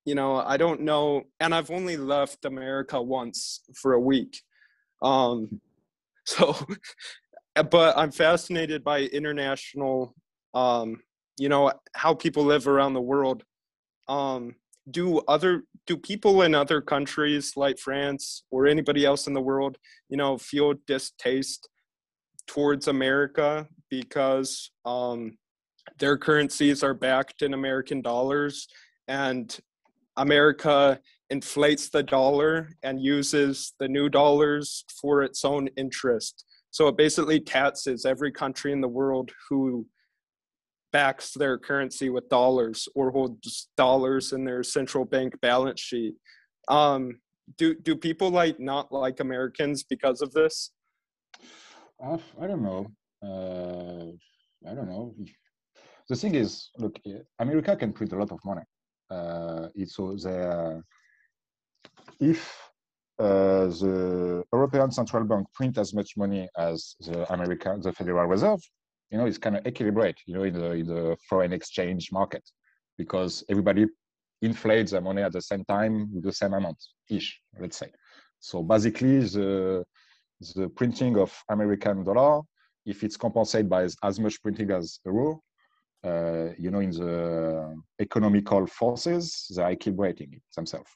you know, I don't know. And I've only left America once for a week. Um, so, but I'm fascinated by international, um, you know, how people live around the world. Um, do other, do people in other countries like France or anybody else in the world, you know, feel distaste towards America because um, their currencies are backed in American dollars, and America inflates the dollar and uses the new dollars for its own interest. So it basically taxes every country in the world who backs their currency with dollars or holds dollars in their central bank balance sheet. Um, do do people like not like Americans because of this? Uh, I don't know. Uh, I don't know. The thing is, look, America can print a lot of money. Uh, it's so the if uh, the European Central Bank print as much money as the America, the Federal Reserve, you know, it's kind of equilibrate, you know, in the, in the foreign exchange market, because everybody inflates their money at the same time with the same amount-ish, let's say. So basically, the, the printing of American dollar, if it's compensated by as, as much printing as euro, uh, you know, in the economical forces, they're equilibrating it themselves.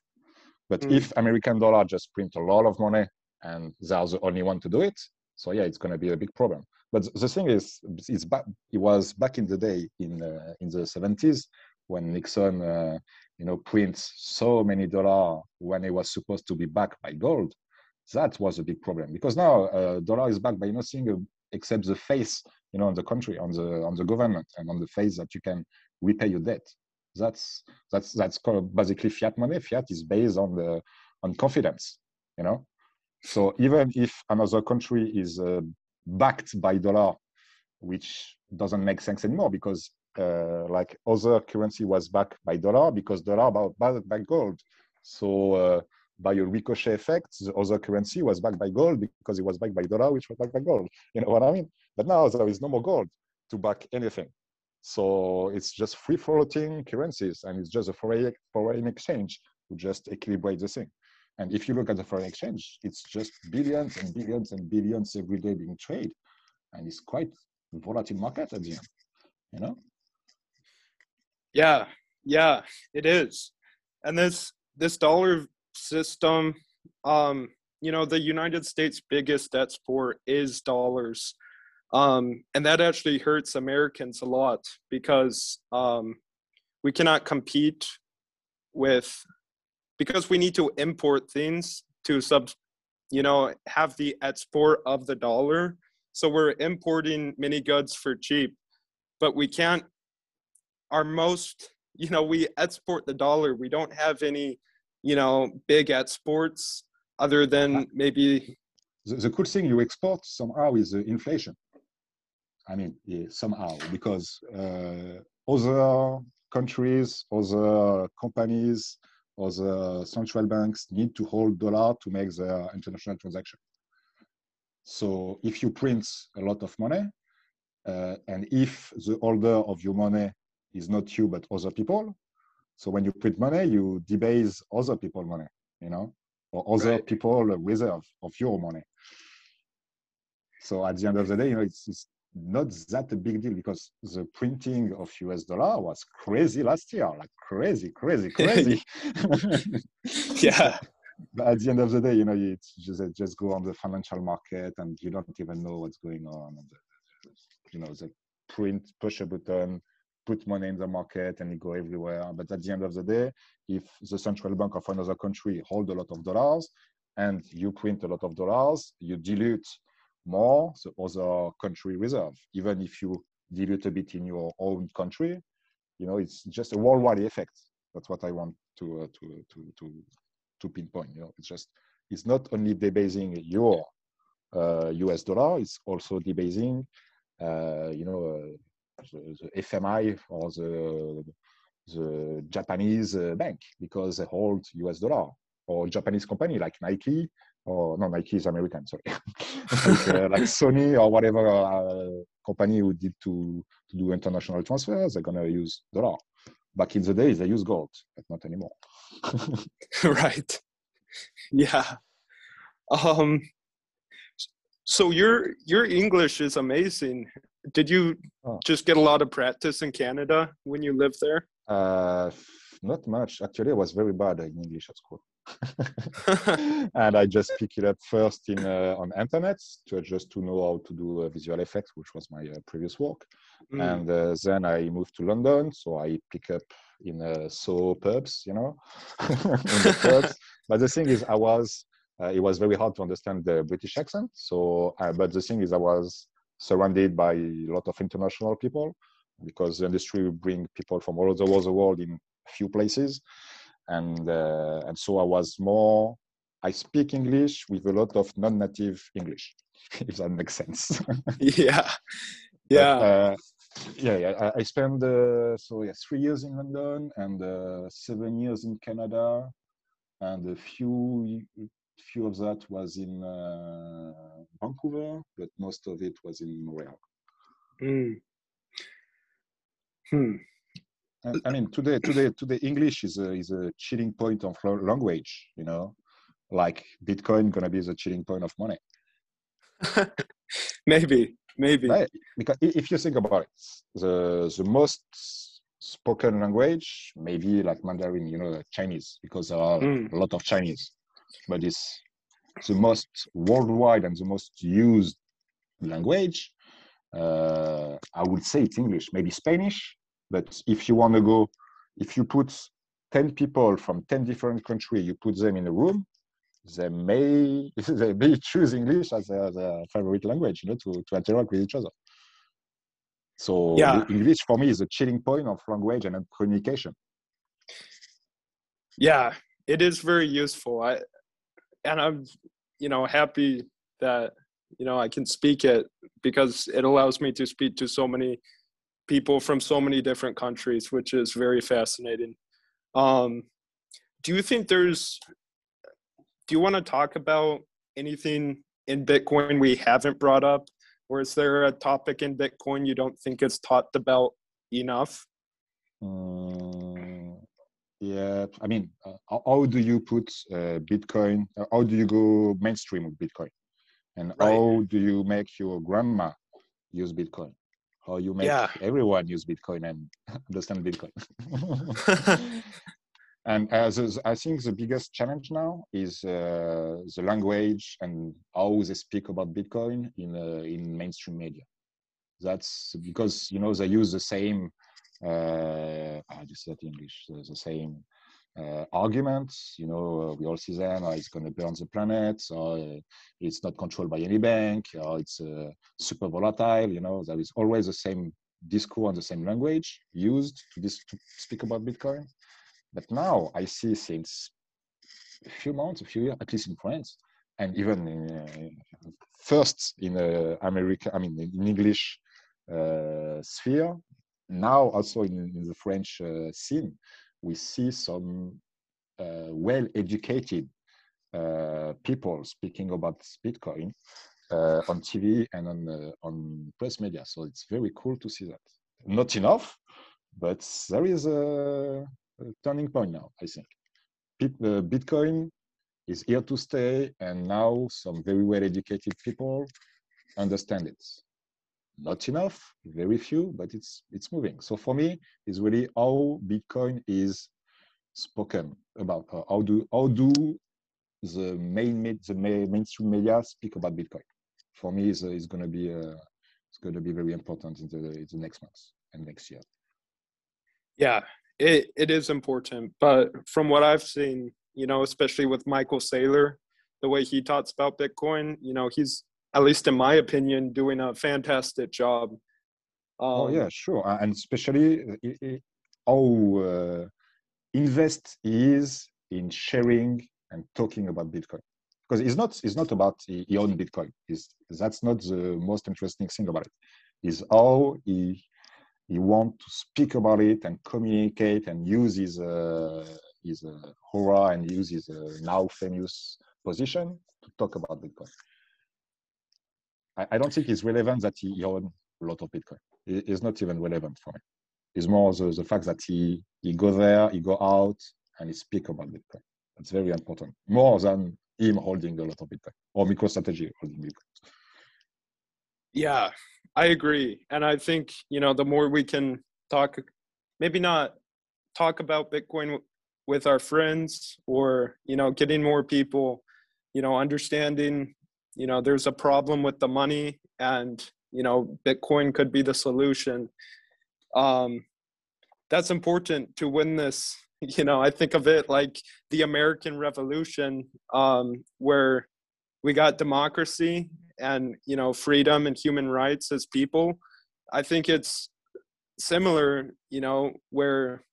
But mm. if American dollar just print a lot of money and they're the only one to do it, so yeah, it's going to be a big problem. But the thing is, it's back, it was back in the day in uh, in the seventies when Nixon, uh, you know, prints so many dollars when it was supposed to be backed by gold. That was a big problem, because now uh, dollar is backed by nothing except the face, you know, on the country, on the on the government, and on the face that you can repay your debt. That's that's that's called basically fiat money. Fiat is based on the on confidence, you know. So even if another country is uh, backed by dollar, which doesn't make sense anymore, because uh, like other currency was backed by dollar because dollar backed by gold. So uh, by a ricochet effect, the other currency was backed by gold because it was backed by dollar, which was backed by gold. You know what I mean? But now there is no more gold to back anything. So it's just free floating currencies, and it's just a foreign, foreign exchange to just equilibrate the thing. And if you look at the foreign exchange, it's just billions and billions and billions every day being traded, and it's quite a volatile market at the end, you know? Yeah, yeah, it is. And this this dollar system, um, you know, the United States' biggest export is dollars, um, and that actually hurts Americans a lot because um, we cannot compete with. Because we need to import things to sub, you know, have the export of the dollar. So we're importing many goods for cheap, but we can't, our most, you know, we export the dollar. We don't have any, you know, big exports other than maybe. The, the cool thing you export somehow is the inflation. I mean, yeah, somehow, because uh, other countries, other companies, or the central banks need to hold dollar to make their international transaction. So if you print a lot of money, uh, and if the holder of your money is not you, but other people, so when you print money, you debase other people's money, you know, or other right. people's reserve of your money. So at the end of the day, you know, it's, it's not that a big deal, because the printing of U S dollar was crazy last year, like crazy, crazy, crazy. Yeah. But at the end of the day, you know, you just, just go on the financial market and you don't even know what's going on. You know, the print, push a button, put money in the market and it go everywhere. But at the end of the day, if the central bank of another country hold a lot of dollars and you print a lot of dollars, you dilute more the other country reserve. Even if you dilute a bit in your own country, you know, it's just a worldwide effect. That's what I want to uh, to to to to pinpoint. You know, it's just it's not only debasing your uh, U S dollar; it's also debasing, uh, you know, uh, the, the F M I or the the Japanese uh, bank, because they hold U S dollar, or Japanese company like Nike. Or no, Nike is American, sorry. like, uh, like Sony or whatever uh, company who did to, to do international transfers, they're gonna use dollar. Back in the days, they use gold, but not anymore. Right. Yeah. Um. So your your English is amazing. Did you oh. just get a lot of practice in Canada when you lived there? Uh, not much. Actually, I was very bad in English at school. And I just pick it up first in uh, on internet to just to know how to do uh, visual effects, which was my uh, previous work. Mm. And uh, then I moved to London, so I pick up in uh, Soho pubs, you know, in the pubs. But the thing is, I was uh, it was very hard to understand the British accent. So, uh, but the thing is, I was surrounded by a lot of international people, because the industry will bring people from all over the world in a few places. And uh, and so I was more, I speak English with a lot of non-native English, if that makes sense. Yeah, yeah. But, uh, yeah, yeah. I, I spent, uh, so yeah, three years in London and uh, seven years in Canada. And a few, few of that was in uh, Vancouver, but most of it was in Montreal. Mm. Hmm. I mean, today, today, today, English is a is a chilling point of language. You know, like Bitcoin gonna be the chilling point of money. Maybe, maybe. Right. Because if you think about it, the the most spoken language, maybe like Mandarin, you know, like Chinese, because there are mm. a lot of Chinese, but it's the most worldwide and the most used language. Uh, I would say it's English, maybe Spanish. But if you want to go, if you put ten people from ten different countries, you put them in a room, they may they may choose English as their, their favorite language, you know, to, to interact with each other. So yeah. English for me is a chilling point of language and communication. Yeah, it is very useful. I and I'm you know happy that you know I can speak it, because it allows me to speak to so many people from so many different countries, which is very fascinating. Um, do you think there's, do you want to talk about anything in Bitcoin we haven't brought up? Or is there a topic in Bitcoin you don't think it's talked about enough? Um, yeah, I mean, uh, how do you put uh, Bitcoin, uh, how do you go mainstream with Bitcoin? And right. how do you make your grandma use Bitcoin? How you make yeah. everyone use Bitcoin and understand Bitcoin. And as is, I think the biggest challenge now is uh, the language and how they speak about Bitcoin in uh, in mainstream media. That's because you know they use the same. Uh, I just said English. The, the same uh, arguments. You know, we all see them. Oh, it's going to burn the planet. Or uh, it's not controlled by any bank. Or it's uh, super volatile. You know, there is always the same discourse and the same language used to, dis to speak about Bitcoin. But now I see since a few months, a few years, at least in France, and even in, uh, first in uh, America, I mean, in English uh, sphere, now also in, in the French uh, scene, we see some uh, well-educated uh, people speaking about Bitcoin uh, on T V and on, uh, on press media. So it's very cool to see that. Not enough, but there is a... A turning point now, I think. Bitcoin is here to stay, and now some very well-educated people understand it. Not enough, very few, but it's it's moving. So for me, it's really how Bitcoin is spoken about. How do how do the main the mainstream media speak about Bitcoin? For me, it's, it's going to be uh, it's going to be very important in the, in the next months and next year. Yeah. It it is important, but from what I've seen, you know, especially with Michael Saylor, the way he talks about Bitcoin, you know, he's, at least in my opinion, doing a fantastic job. Um, oh yeah, sure, and especially how uh, invest he is in sharing and talking about Bitcoin, because it's not it's not about he own Bitcoin. It's, that's not the most interesting thing about it. Is how he. He wants to speak about it and communicate and use his uh, his uh, aura and use his uh, now famous position to talk about Bitcoin. I, I don't think it's relevant that he owns a lot of Bitcoin. It, it's not even relevant for me. It's more the, the fact that he he go there, he go out, and he speak about Bitcoin. That's very important, more than him holding a lot of Bitcoin or MicroStrategy holding Bitcoin. Yeah. I agree. And I think, you know, the more we can talk, maybe not talk about Bitcoin with our friends, or, you know, getting more people, you know, understanding, you know, there's a problem with the money and, you know, Bitcoin could be the solution. Um, that's important to win this. You know, I think of it like the American Revolution, um, where we got democracy and, you know, freedom and human rights as people. I think it's similar, you know, where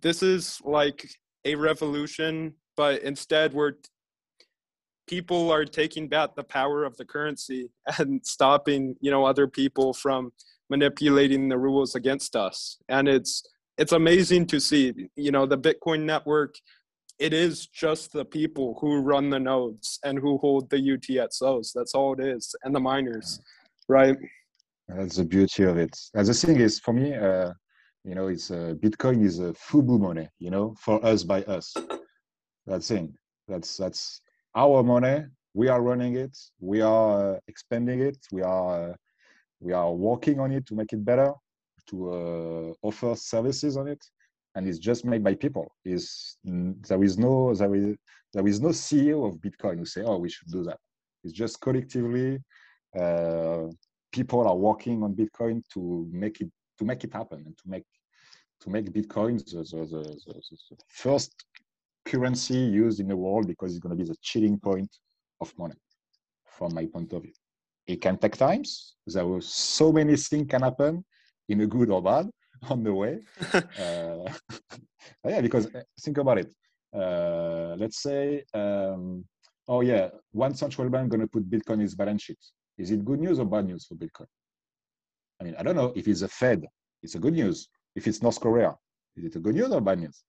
this is like a revolution, but instead we're people are taking back the power of the currency and stopping, you know, other people from manipulating the rules against us. And it's it's amazing to see, you know, the Bitcoin network. It is just the people who run the nodes and who hold the U T X Os. That's all it is, and the miners, right? That's the beauty of it. And the thing is, for me, uh, you know, it's uh, Bitcoin is a FUBU money, you know, for us by us. That's it. That's that's our money. We are running it. We are uh, expanding it. We are uh, we are working on it to make it better, to uh, offer services on it. And it's just made by people. Is there is no there is there is no C E O of Bitcoin who say, "Oh, we should do that." It's just collectively uh, people are working on Bitcoin to make it to make it happen and to make to make Bitcoin the, the, the, the, the first currency used in the world, because it's going to be the chilling point of money. From my point of view, it can take times. There were so many things can happen in a good or bad on the way. Uh, yeah, because think about it. Uh, let's say, um, oh yeah, one central bank going to put Bitcoin in its balance sheet. Is it good news or bad news for Bitcoin? I mean, I don't know. If it's a Fed, it's a good news. If it's North Korea, is it a good news or bad news?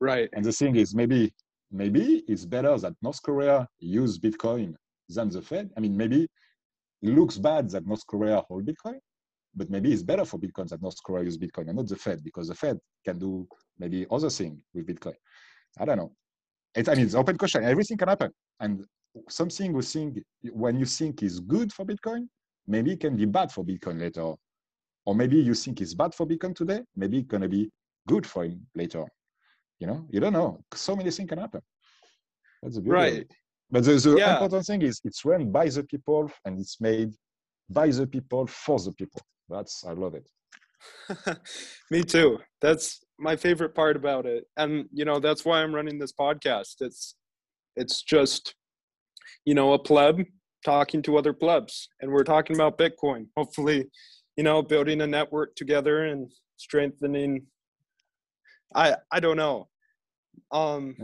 Right. And the thing is, maybe maybe it's better that North Korea use Bitcoin than the Fed. I mean, maybe it looks bad that North Korea hold Bitcoin, but maybe it's better for Bitcoin that North Korea use Bitcoin and not the Fed, because the Fed can do maybe other thing with Bitcoin. I don't know. It, I mean, it's an open question. Everything can happen. And something we think, when you think is good for Bitcoin, maybe it can be bad for Bitcoin later on. Or maybe you think it's bad for Bitcoin today, maybe it's going to be good for him later on. You know, you don't know. So many things can happen. That's the beauty. Right. But the, the yeah. important thing is it's run by the people and it's made by the people for the people. That's, I love it. Me too. That's my favorite part about it. And, you know, that's why I'm running this podcast. It's, it's just, you know, a pleb talking to other plebs, and we're talking about Bitcoin, hopefully, you know, building a network together and strengthening. I, I don't know. Um,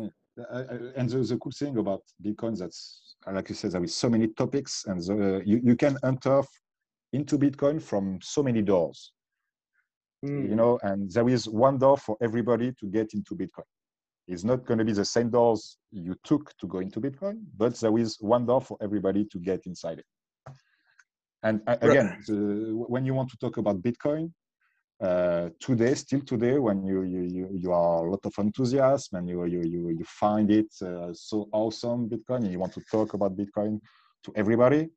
and the, the cool thing about Bitcoin, that's, like you said, there is so many topics, and the, you, you can enter into Bitcoin from so many doors, mm. you know, and there is one door for everybody to get into Bitcoin. It's not going to be the same doors you took to go into Bitcoin, but there is one door for everybody to get inside it. And uh, again, right. the, when you want to talk about Bitcoin, uh, today, still today, when you, you, you, you are a lot of enthusiasm and you, you, you, you find it uh, so awesome, Bitcoin, and you want to talk about Bitcoin to everybody,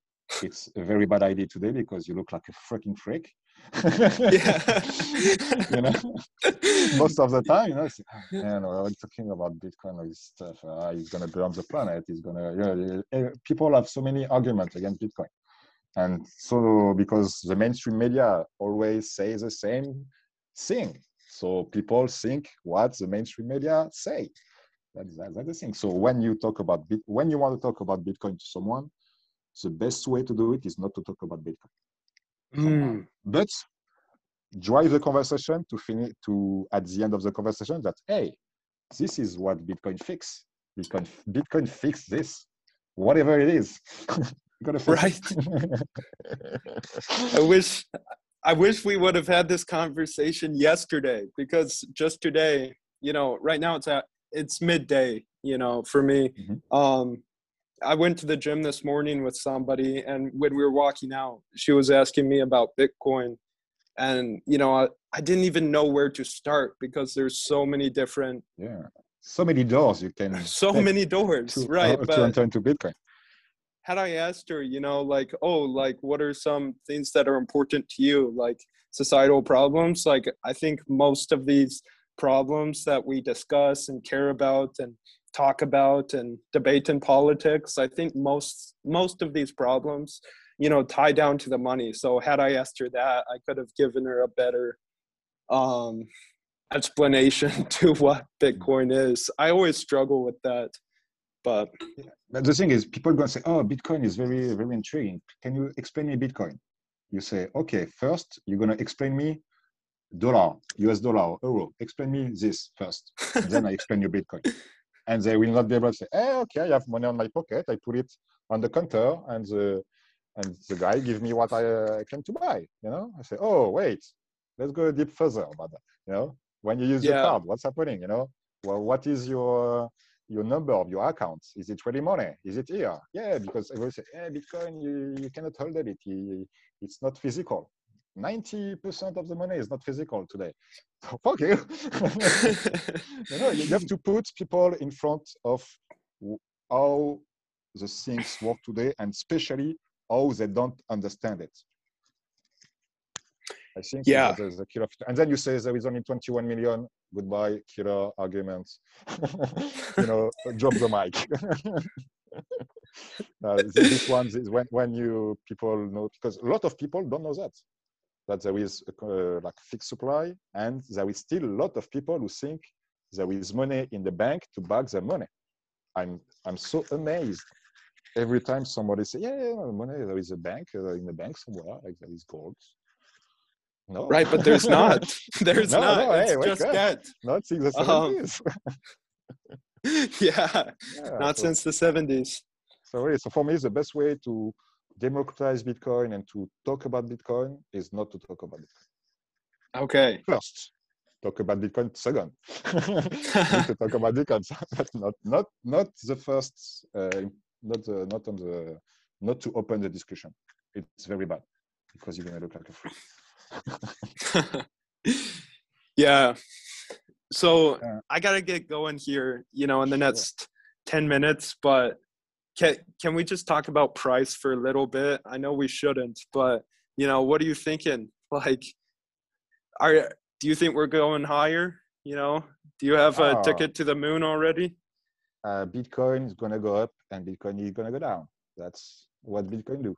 it's a very bad idea today because you look like a freaking freak. You know, most of the time, you know, it's, you know, we're talking about Bitcoin and stuff. Uh, it's gonna burn the planet. It's gonna. You know, people have so many arguments against Bitcoin, and so because the mainstream media always say the same thing, so people think what the mainstream media say. That's that's the thing. So when you talk about Bit, when you want to talk about Bitcoin to someone, the best way to do it is not to talk about Bitcoin, mm. but drive the conversation to finish to at the end of the conversation that, hey, this is what Bitcoin fix. Bitcoin, Bitcoin fix this, whatever it is. Gotta fix right. It. I wish, I wish we would have had this conversation yesterday, because just today, you know, right now it's at it's midday, you know, for me. Mm-hmm. Um, I went to the gym this morning with somebody, and when we were walking out, she was asking me about Bitcoin, and, you know, I, I didn't even know where to start, because there's so many different, yeah, so many doors you can, so many doors, to, right? Uh, but to enter into Bitcoin. Had I asked her, you know, like, oh, like, what are some things that are important to you? Like societal problems? Like, I think most of these problems that we discuss and care about and talk about and debate in politics, I think most most of these problems, you know, tie down to the money. So had I asked her that, I could have given her a better um, explanation to what Bitcoin is. I always struggle with that. But, yeah. But the thing is, people go and say, oh, Bitcoin is very, very intriguing. Can you explain me Bitcoin? You say, okay, first, you're going to explain me dollar, U S dollar, euro. Explain me this first. And then I explain you Bitcoin. And they will not be able to say, hey, okay, I have money on my pocket. I put it on the counter and the, and the guy give me what I uh, came to buy. You know, I say, oh, wait, let's go a deep further about that. You know, when you use yeah. the card, what's happening? You know, well, what is your... Uh, your number of your account? Is it really money? Is it here? Yeah, because everyone say, hey, Bitcoin, you, you cannot hold it. It's not physical. ninety percent of the money is not physical today. Fuck you. You know, you have to put people in front of how the things work today, and especially how they don't understand it. I think yeah. there's a killer. And then you say there is only twenty-one million. Goodbye, killer arguments. You know, drop the mic. uh, this one is when, when you people know, because a lot of people don't know that, that there is uh, like fixed supply, and there is still a lot of people who think there is money in the bank to back their money. I'm, I'm so amazed. Every time somebody says, yeah, yeah, money, there is a bank, uh, in the bank somewhere, like there is gold. No. Right, but there's not. There's no, not. No, it's hey, just that. Not since the seventies. Um, yeah, yeah, not so, since the seventies. So, so for me, the best way to democratize Bitcoin and to talk about Bitcoin is not to talk about it. Okay. First, talk about Bitcoin. Second, to talk about Bitcoin, but not not not the first. Uh, not uh, not on the not to open the discussion. It's very bad because you're gonna look like a freak. Yeah, so uh, I gotta get going here, you know, in the sure. next ten minutes, but can can we just talk about price for a little bit? I know we shouldn't, but you know, what are you thinking? Like, are do you think we're going higher? You know, do you have a uh, ticket to the moon already? uh Bitcoin is gonna go up and Bitcoin is gonna go down. That's what Bitcoin do.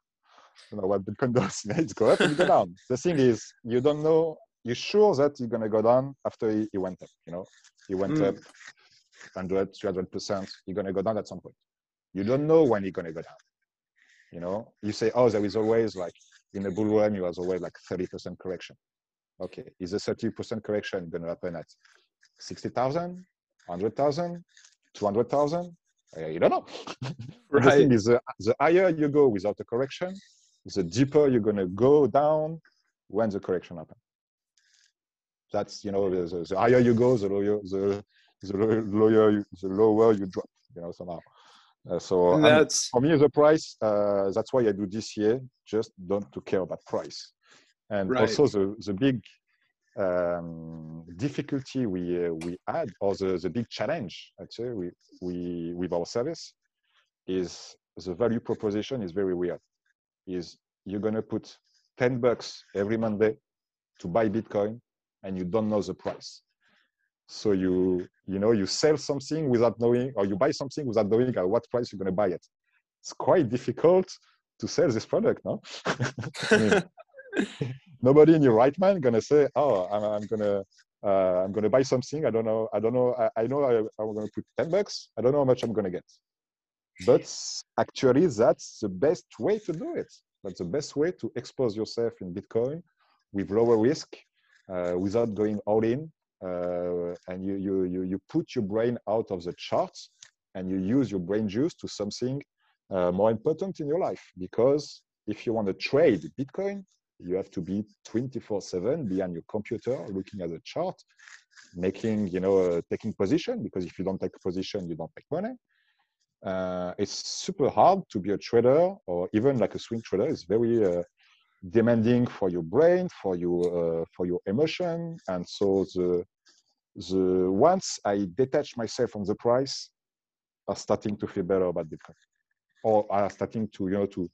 You know what Bitcoin does, it's go up and go down. The thing is, you don't know, you're sure that you're going to go down after he, he went up, you know, he went mm. up one hundred, three hundred percent, you're going to go down at some point. You don't know when you're going to go down. You know, you say, oh, there is always like, in a bull run, you was always like thirty percent correction. Okay, is the thirty percent correction going to happen at sixty thousand, one hundred thousand, two hundred thousand? You don't know. Right. The thing is, the, the higher you go without a correction, the deeper you're going to go down when the correction happens. That's, you know, the, the higher you go, the lower, the, the lower, the lower you drop, you know, somehow. Uh, so that's, for me, the price, uh, that's why I do D C A, just don't to care about price. And right. also the, the big um, difficulty we, uh, we had, or the, the big challenge, actually, we, we, with our service is the value proposition is very weird. Is you're going to put ten bucks every Monday to buy Bitcoin and you don't know the price. So you, you know, you sell something without knowing, or you buy something without knowing at what price you're going to buy it. It's quite difficult to sell this product, no? I mean, nobody in your right mind going to say, oh, I'm, I'm going to, uh, I'm going to buy something. I don't know. I don't know. I, I know I, I'm going to put ten bucks. I don't know how much I'm going to get. But actually, that's the best way to do it. That's the best way to expose yourself in Bitcoin with lower risk, uh, without going all in. Uh, and you, you, you, you put your brain out of the charts and you use your brain juice to something uh, more important in your life. Because if you want to trade Bitcoin, you have to be twenty-four seven behind your computer, looking at the chart, making, you know, uh, taking position. Because if you don't take position, you don't make money. Uh, it's super hard to be a trader, or even like a swing trader. It's very uh, demanding for your brain, for your uh, for your emotion. And so the the once I detach myself from the price, I'm starting to feel better about Bitcoin, or I'm starting to you know to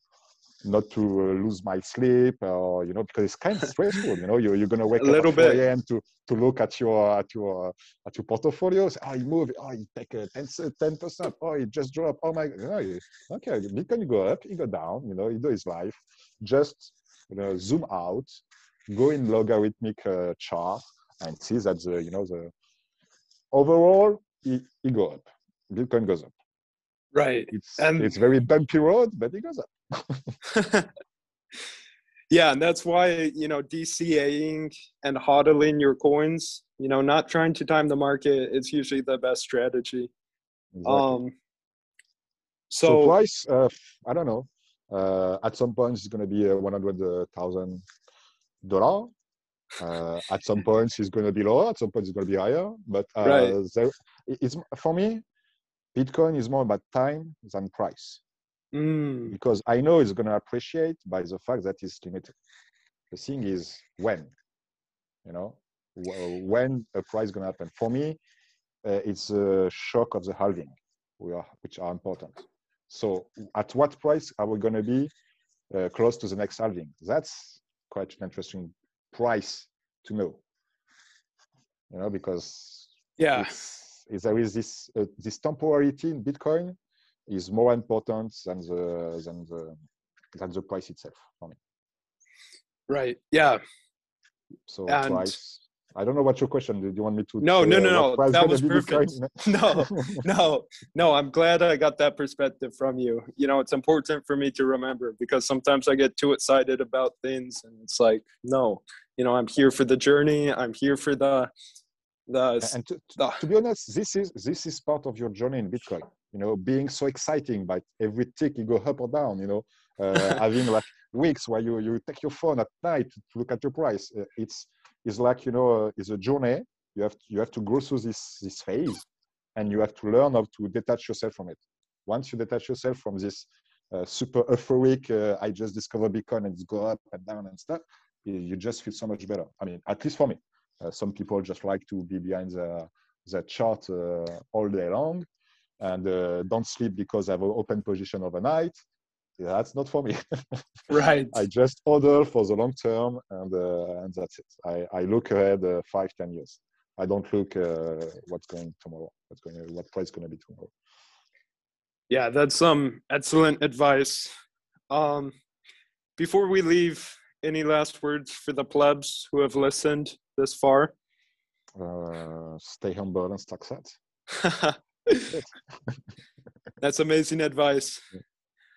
not to uh, lose my sleep, or you know, because it's kind of stressful. You know, you're, you're gonna wake a up at four a m to to look at your at your at your portfolios. Oh, you move. Oh, you take a ten percent. Oh, it just dropped. Oh my. You know, you, okay, Bitcoin go up, it go down. You know, it does life. Just you know, zoom out, go in logarithmic uh, chart, and see that the you know the overall it, it go up. Bitcoin goes up. Right. It's, and it's very bumpy road, but it goes up. Yeah, and that's why, you know, D C A ing and hodling your coins, you know, not trying to time the market, it's usually the best strategy. Exactly. Um, so, so price, uh, I don't know, uh, at some point it's going to be one hundred thousand dollars. Uh, at some points it's going to be lower, at some point it's going to be higher. But uh, right. there, it's, for me, Bitcoin is more about time than price. Mm. Because I know it's going to appreciate by the fact that it's limited. The thing is when, you know, when a price is going to happen. For me, uh, it's a shock of the halving, we are, which are important. So at what price are we going to be uh, close to the next halving? That's quite an interesting price to know, you know, because yeah. Is there is this uh, this temporality in Bitcoin is more important than the than the than the price itself for me. Right. Yeah. So and price. I don't know what your question. Do you want me to? No. Say, no. No. Uh, no. That was perfect. No. No. No. I'm glad I got that perspective from you. You know, it's important for me to remember because sometimes I get too excited about things, and it's like, no. You know, I'm here for the journey. I'm here for the. The, and to, the, to be honest, this is this is part of your journey in Bitcoin. You know, being so exciting by every tick you go up or down. You know, uh, having like weeks where you you take your phone at night to look at your price. Uh, it's it's like you know, uh, it's a journey. You have to, you have to go through this this phase, and you have to learn how to detach yourself from it. Once you detach yourself from this uh, super euphoric, uh, I just discovered Bitcoin and it's go up and down and stuff, you just feel so much better. I mean, at least for me. Uh, some people just like to be behind the, the chart uh, all day long and uh, don't sleep because I have an open position overnight. Yeah, that's not for me. Right. I just order for the long term and, uh, and that's it. I, I look ahead uh, five, ten years. I don't look uh, what's going tomorrow, what's going, what price is going to be tomorrow. Yeah, that's some um, excellent advice. Um, before we leave, any last words for the plebs who have listened this far? Uh, stay humble and StackinSat. That's amazing advice.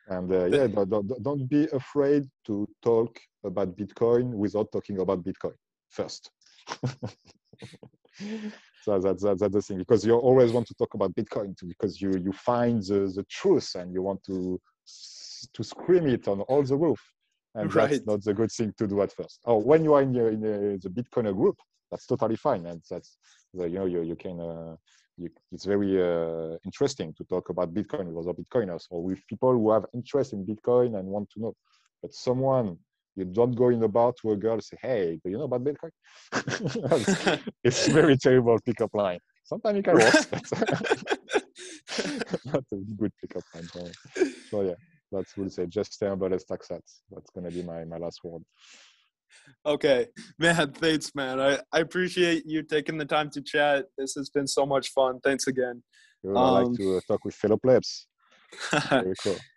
And uh, yeah, don't, don't be afraid to talk about Bitcoin without talking about Bitcoin first. So that, that, that's the thing, because you always want to talk about Bitcoin too, because you, you find the, the truth and you want to, to scream it on all the roof. And right. That's not the good thing to do at first. Oh, when you are in, your, in the, the Bitcoiner group, that's totally fine, and that's the, you know you you can uh, you, it's very uh, interesting to talk about Bitcoin with other Bitcoiners or with people who have interest in Bitcoin and want to know. But someone you don't go in the bar to a girl and say, "Hey, do you know about Bitcoin?" it's, it's very terrible pickup line. Sometimes it can work, but not a good pickup line. So, so yeah. That's what I say. Just stay humble and StackinSat. That's going to be my, my last word. Okay. Man, thanks, man. I, I appreciate you taking the time to chat. This has been so much fun. Thanks again. Sure, um, I like to uh, talk with fellow plebs. Very cool.